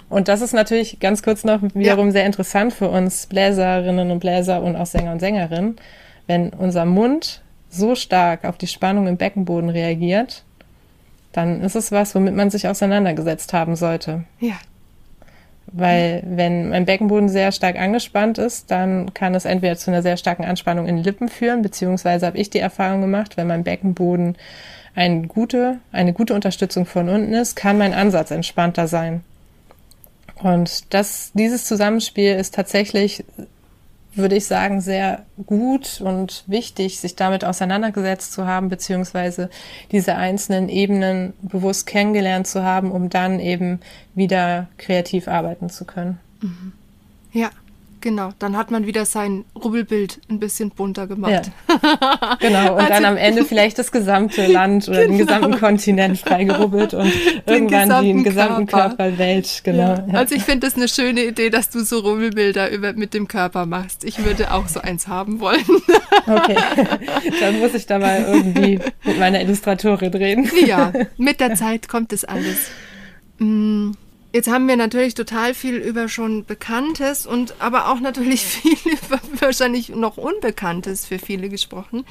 Und das ist natürlich ganz kurz noch wiederum sehr interessant für uns Bläserinnen und Bläser und auch Sänger und Sängerinnen, wenn unser Mund so stark auf die Spannung im Beckenboden reagiert, dann ist es was, womit man sich auseinandergesetzt haben sollte. Ja. Weil wenn mein Beckenboden sehr stark angespannt ist, dann kann es entweder zu einer sehr starken Anspannung in den Lippen führen, beziehungsweise habe ich die Erfahrung gemacht, wenn mein Beckenboden eine gute Unterstützung von unten ist, kann mein Ansatz entspannter sein. Und dieses Zusammenspiel ist tatsächlich, würde ich sagen, sehr gut und wichtig, sich damit auseinandergesetzt zu haben, beziehungsweise diese einzelnen Ebenen bewusst kennengelernt zu haben, um dann eben wieder kreativ arbeiten zu können. Ja, Genau, dann hat man wieder sein Rubbelbild ein bisschen bunter gemacht. Ja. Genau, und also, dann am Ende vielleicht das gesamte Land oder den gesamten Kontinent freigerubbelt und irgendwann den gesamten Körper Welt. Genau. Ja. Ja. Also ich finde das eine schöne Idee, dass du so Rubbelbilder mit dem Körper machst. Ich würde auch so eins haben wollen. Okay, dann muss ich da mal irgendwie mit meiner Illustratorin reden. Ja, mit der Zeit kommt das alles. Jetzt haben wir natürlich total viel über schon Bekanntes und aber auch natürlich viel über wahrscheinlich noch Unbekanntes für viele gesprochen.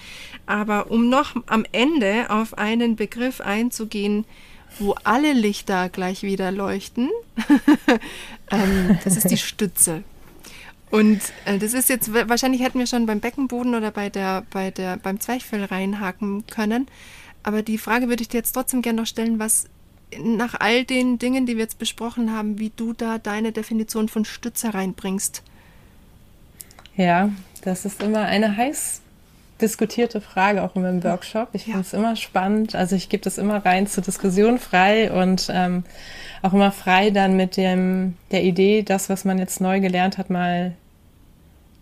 Aber um noch am Ende auf einen Begriff einzugehen, wo alle Lichter gleich wieder leuchten, das ist die Stütze. Und das ist jetzt, wahrscheinlich hätten wir schon beim Beckenboden oder beim Zwerchfell reinhaken können. Aber die Frage würde ich dir jetzt trotzdem gerne noch stellen, was nach all den Dingen, die wir jetzt besprochen haben, wie du da deine Definition von Stütze reinbringst. Ja, das ist immer eine heiß diskutierte Frage, auch in meinem Workshop. Ich finde es immer spannend. Also ich gebe das immer rein zur Diskussion frei und auch immer frei dann mit der Idee, das, was man jetzt neu gelernt hat, mal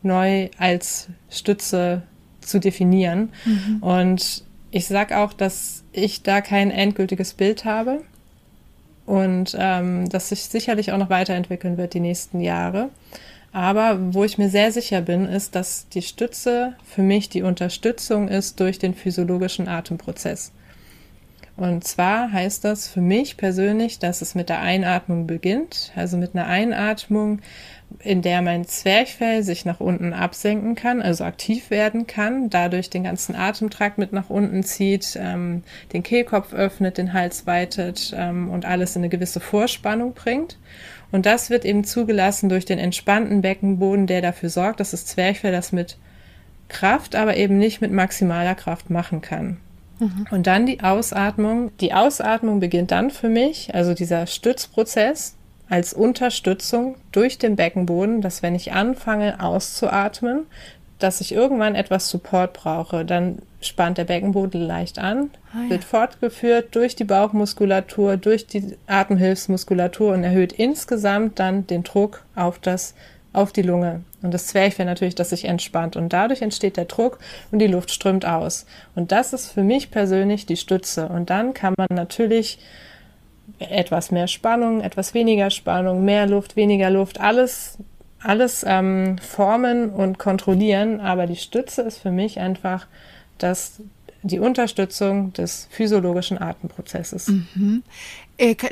neu als Stütze zu definieren. Mhm. Und ich sage auch, dass ich da kein endgültiges Bild habe. Und das sich sicherlich auch noch weiterentwickeln wird die nächsten Jahre. Aber wo ich mir sehr sicher bin, ist, dass die Stütze für mich die Unterstützung ist durch den physiologischen Atemprozess. Und zwar heißt das für mich persönlich, dass es mit der Einatmung beginnt, also mit einer Einatmung, in der mein Zwerchfell sich nach unten absenken kann, also aktiv werden kann, dadurch den ganzen Atemtrakt mit nach unten zieht, den Kehlkopf öffnet, den Hals weitet und alles in eine gewisse Vorspannung bringt. Und das wird eben zugelassen durch den entspannten Beckenboden, der dafür sorgt, dass das Zwerchfell das mit Kraft, aber eben nicht mit maximaler Kraft machen kann. Und dann die Ausatmung. Die Ausatmung beginnt dann für mich, also dieser Stützprozess als Unterstützung durch den Beckenboden, dass wenn ich anfange auszuatmen, dass ich irgendwann etwas Support brauche. Dann spannt der Beckenboden leicht an, wird fortgeführt durch die Bauchmuskulatur, durch die Atemhilfsmuskulatur und erhöht insgesamt dann den Druck auf die Lunge. Und das Zwerchfell natürlich, dass sich entspannt. Und dadurch entsteht der Druck und die Luft strömt aus. Und das ist für mich persönlich die Stütze. Und dann kann man natürlich etwas mehr Spannung, etwas weniger Spannung, mehr Luft, weniger Luft, alles formen und kontrollieren. Aber die Stütze ist für mich einfach die Unterstützung des physiologischen Atemprozesses. Mhm.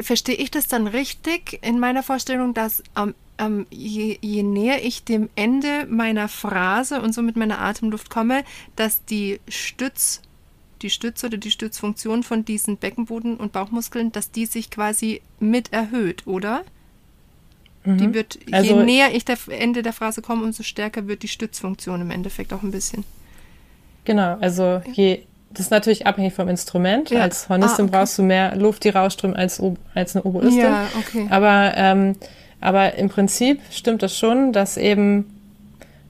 Verstehe ich das dann richtig in meiner Vorstellung, dass je näher ich dem Ende meiner Phrase und somit meiner Atemluft komme, dass die Stütze oder die Stützfunktion von diesen Beckenboden- und Bauchmuskeln, dass die sich quasi mit erhöht, oder? Mhm. Die wird, je näher ich dem Ende der Phrase komme, umso stärker wird die Stützfunktion im Endeffekt auch ein bisschen. Genau, also das ist natürlich abhängig vom Instrument. Ja. Als Hornistin brauchst du mehr Luft, die rausströmt, als eine Oboistin. Ja, okay. Aber im Prinzip stimmt das schon, dass eben,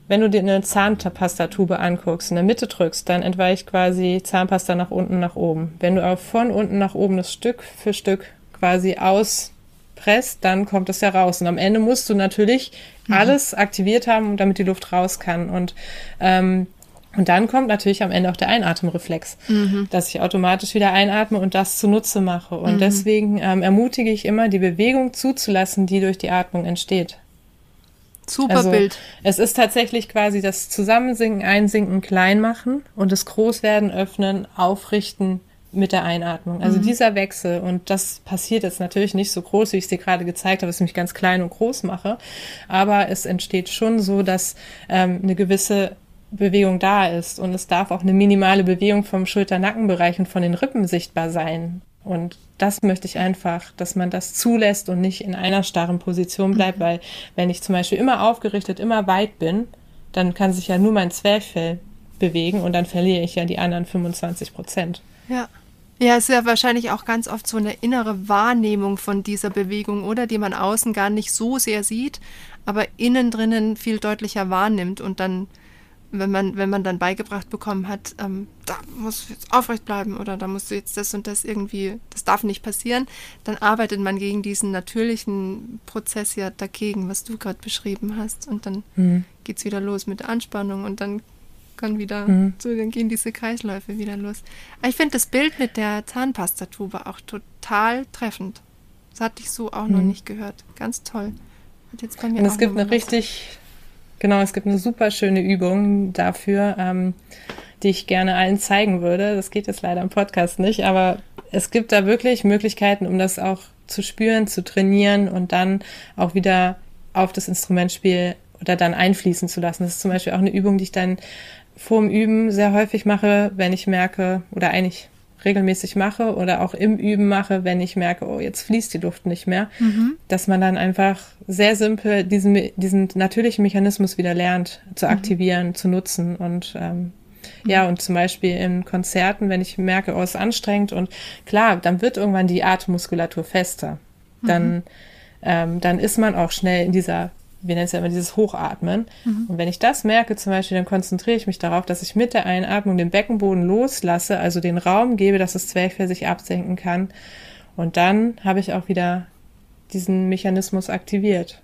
wenn du dir eine Zahnpastatube anguckst, in der Mitte drückst, dann entweicht quasi Zahnpasta nach unten, nach oben. Wenn du aber von unten nach oben das Stück für Stück quasi auspresst, dann kommt es ja raus. Und am Ende musst du natürlich alles aktiviert haben, damit die Luft raus kann. Und dann kommt natürlich am Ende auch der Einatemreflex, dass ich automatisch wieder einatme und das zunutze mache. Und deswegen ermutige ich immer, die Bewegung zuzulassen, die durch die Atmung entsteht. Super also, Bild. Es ist tatsächlich quasi das Zusammensinken, Einsinken, Kleinmachen und das Großwerden, Öffnen, Aufrichten mit der Einatmung. Also dieser Wechsel, und das passiert jetzt natürlich nicht so groß, wie ich es dir gerade gezeigt habe, dass ich mich ganz klein und groß mache, aber es entsteht schon so, dass eine gewisse Bewegung da ist und es darf auch eine minimale Bewegung vom Schulter-Nackenbereich und von den Rippen sichtbar sein. Und das möchte ich einfach, dass man das zulässt und nicht in einer starren Position bleibt, weil wenn ich zum Beispiel immer aufgerichtet, immer weit bin, dann kann sich ja nur mein Zwerchfell bewegen und dann verliere ich ja die anderen 25%. Ja. Ja, es ist ja wahrscheinlich auch ganz oft so eine innere Wahrnehmung von dieser Bewegung, oder? Die man außen gar nicht so sehr sieht, aber innen drinnen viel deutlicher wahrnimmt und dann wenn man dann beigebracht bekommen hat, da musst du jetzt aufrecht bleiben oder da musst du jetzt das und das irgendwie, das darf nicht passieren, dann arbeitet man gegen diesen natürlichen Prozess ja dagegen, was du gerade beschrieben hast. Und dann geht's wieder los mit der Anspannung und dann kann wieder, so, dann gehen diese Kreisläufe wieder los. Aber ich finde das Bild mit der Zahnpastatube auch total treffend. Das hatte ich so auch noch nicht gehört. Ganz toll. Hat jetzt bei mir und es gibt eine richtig... Genau, es gibt eine super schöne Übung dafür, die ich gerne allen zeigen würde. Das geht jetzt leider im Podcast nicht, aber es gibt da wirklich Möglichkeiten, um das auch zu spüren, zu trainieren und dann auch wieder auf das Instrumentspiel oder dann einfließen zu lassen. Das ist zum Beispiel auch eine Übung, die ich dann vorm Üben sehr häufig mache, wenn ich merke, oder eigentlich regelmäßig mache oder auch im Üben mache, wenn ich merke, oh, jetzt fließt die Luft nicht mehr, dass man dann einfach sehr simpel diesen natürlichen Mechanismus wieder lernt, zu aktivieren, zu nutzen und ja, und zum Beispiel in Konzerten, wenn ich merke, oh, es ist anstrengend und klar, dann wird irgendwann die Atemmuskulatur fester. Dann ist man auch schnell in dieser, wir nennen es ja immer dieses Hochatmen. Und wenn ich das merke zum Beispiel, dann konzentriere ich mich darauf, dass ich mit der Einatmung den Beckenboden loslasse, also den Raum gebe, dass das Zwerchfell sich absenken kann. Und dann habe ich auch wieder diesen Mechanismus aktiviert.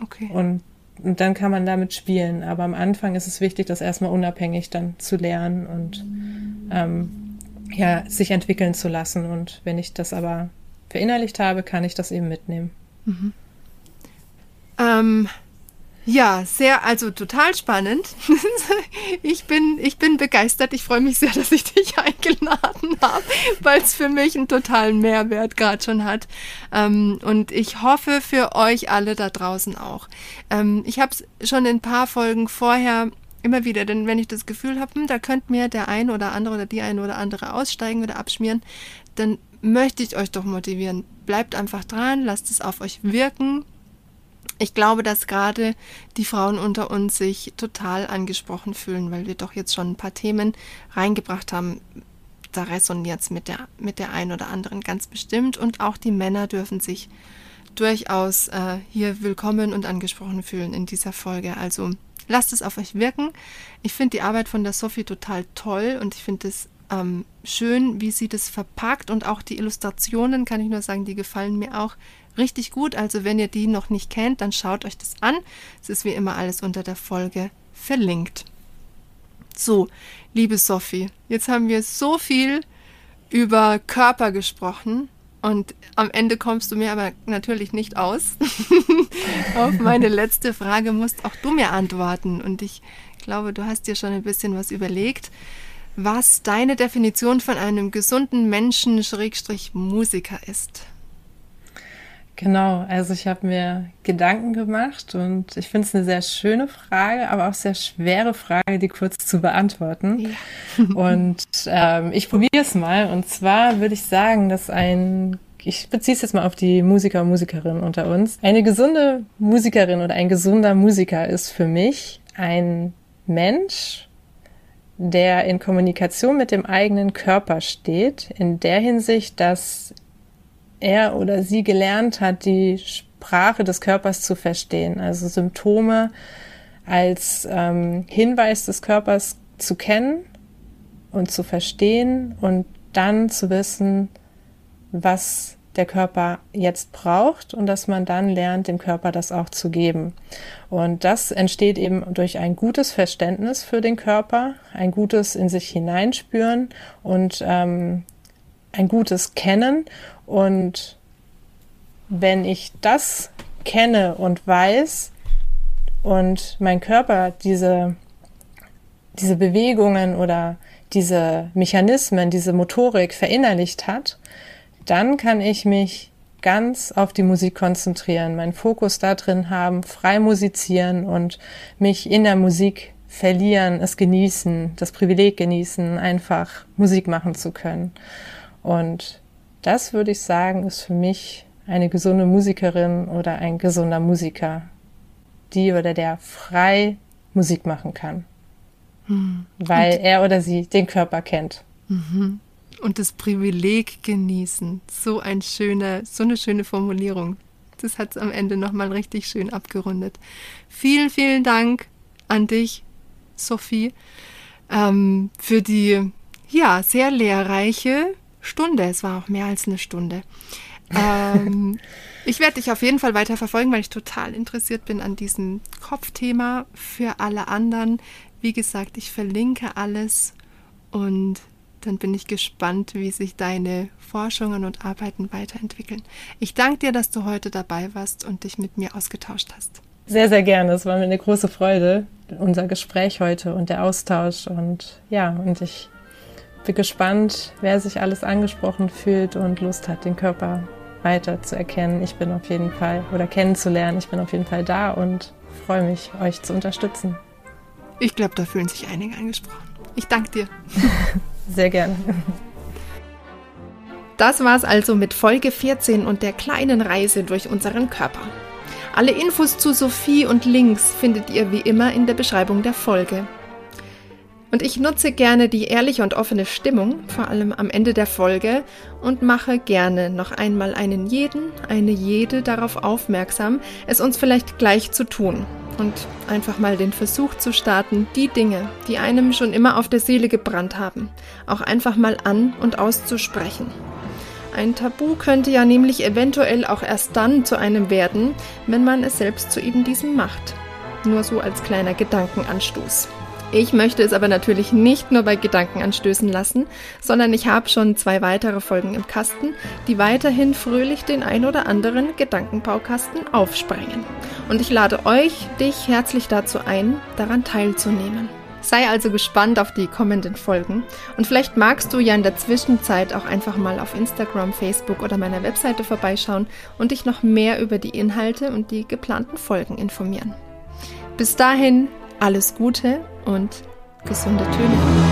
Okay. Und dann kann man damit spielen. Aber am Anfang ist es wichtig, das erstmal unabhängig dann zu lernen und ja, sich entwickeln zu lassen. Und wenn ich das aber verinnerlicht habe, kann ich das eben mitnehmen. Ja, sehr, also total spannend. Ich bin begeistert. Ich freue mich sehr, dass ich dich eingeladen habe, weil es für mich einen totalen Mehrwert gerade schon hat. Und ich hoffe für euch alle da draußen auch. Ich habe es schon in ein paar Folgen vorher immer wieder, denn wenn ich das Gefühl habe, da könnte mir der ein oder andere oder die eine oder andere aussteigen oder abschmieren, dann möchte ich euch doch motivieren. Bleibt einfach dran, lasst es auf euch wirken. Ich glaube, dass gerade die Frauen unter uns sich total angesprochen fühlen, weil wir doch jetzt schon ein paar Themen reingebracht haben. Da resoniert es mit der einen oder anderen ganz bestimmt. Und auch die Männer dürfen sich durchaus hier willkommen und angesprochen fühlen in dieser Folge. Also lasst es auf euch wirken. Ich finde die Arbeit von der Sophie total toll und ich finde es schön, wie sie das verpackt. Und auch die Illustrationen, kann ich nur sagen, die gefallen mir auch richtig gut. Also wenn ihr die noch nicht kennt, dann schaut euch das an. Es ist wie immer alles unter der Folge verlinkt. So, liebe Sophie, jetzt haben wir so viel über Körper gesprochen und am Ende kommst du mir aber natürlich nicht aus. Auf meine letzte Frage musst auch du mir antworten und ich glaube, du hast dir schon ein bisschen was überlegt, was deine Definition von einem gesunden Menschen/Musiker ist. Genau, also ich habe mir Gedanken gemacht und ich finde es eine sehr schöne Frage, aber auch sehr schwere Frage, die kurz zu beantworten. Ja. Und ich probiere es mal. Und zwar würde ich sagen, dass ich beziehe es jetzt mal auf die Musiker und Musikerinnen unter uns. Eine gesunde Musikerin oder ein gesunder Musiker ist für mich ein Mensch, der in Kommunikation mit dem eigenen Körper steht, in der Hinsicht, dass er oder sie gelernt hat, die Sprache des Körpers zu verstehen, also Symptome als Hinweis des Körpers zu kennen und zu verstehen und dann zu wissen, was der Körper jetzt braucht und dass man dann lernt, dem Körper das auch zu geben. Und das entsteht eben durch ein gutes Verständnis für den Körper, ein gutes in sich hineinspüren und ein gutes Kennen. Und wenn ich das kenne und weiß und mein Körper diese Bewegungen oder diese Mechanismen, diese Motorik verinnerlicht hat, dann kann ich mich ganz auf die Musik konzentrieren, meinen Fokus da drin haben, frei musizieren und mich in der Musik verlieren, es genießen, das Privileg genießen, einfach Musik machen zu können. Und das würde ich sagen, ist für mich eine gesunde Musikerin oder ein gesunder Musiker, die oder der frei Musik machen kann, weil er oder sie den Körper kennt. Und das Privileg genießen, so eine schöne Formulierung. Das hat es am Ende nochmal richtig schön abgerundet. Vielen, vielen Dank an dich, Sophie, für die ja sehr lehrreiche Stunde. Es war auch mehr als eine Stunde. Ich werde dich auf jeden Fall weiter verfolgen, weil ich total interessiert bin an diesem Kopfthema. Für alle anderen, wie gesagt, ich verlinke alles und dann bin ich gespannt, wie sich deine Forschungen und Arbeiten weiterentwickeln. Ich danke dir, dass du heute dabei warst und dich mit mir ausgetauscht hast. Sehr, sehr gerne. Es war mir eine große Freude, unser Gespräch heute und der Austausch. Und ja, und ich bin gespannt, wer sich alles angesprochen fühlt und Lust hat, den Körper weiter zu erkennen. Ich bin auf jeden Fall, oder kennenzulernen, ich bin auf jeden Fall da und freue mich, euch zu unterstützen. Ich glaube, da fühlen sich einige angesprochen. Ich danke dir. Sehr gerne. Das war's also mit Folge 14 und der kleinen Reise durch unseren Körper. Alle Infos zu Sophie und Links findet ihr wie immer in der Beschreibung der Folge. Und ich nutze gerne die ehrliche und offene Stimmung, vor allem am Ende der Folge, und mache gerne noch einmal einen jeden, eine jede darauf aufmerksam, es uns vielleicht gleich zu tun und einfach mal den Versuch zu starten, die Dinge, die einem schon immer auf der Seele gebrannt haben, auch einfach mal an- und auszusprechen. Ein Tabu könnte ja nämlich eventuell auch erst dann zu einem werden, wenn man es selbst zu eben diesem macht. Nur so als kleiner Gedankenanstoß. Ich möchte es aber natürlich nicht nur bei Gedankenanstößen lassen, sondern ich habe schon 2 weitere Folgen im Kasten, die weiterhin fröhlich den ein oder anderen Gedankenbaukasten aufsprengen. Und ich lade dich herzlich dazu ein, daran teilzunehmen. Sei also gespannt auf die kommenden Folgen. Und vielleicht magst du ja in der Zwischenzeit auch einfach mal auf Instagram, Facebook oder meiner Webseite vorbeischauen und dich noch mehr über die Inhalte und die geplanten Folgen informieren. Bis dahin, alles Gute und gesunde Töne.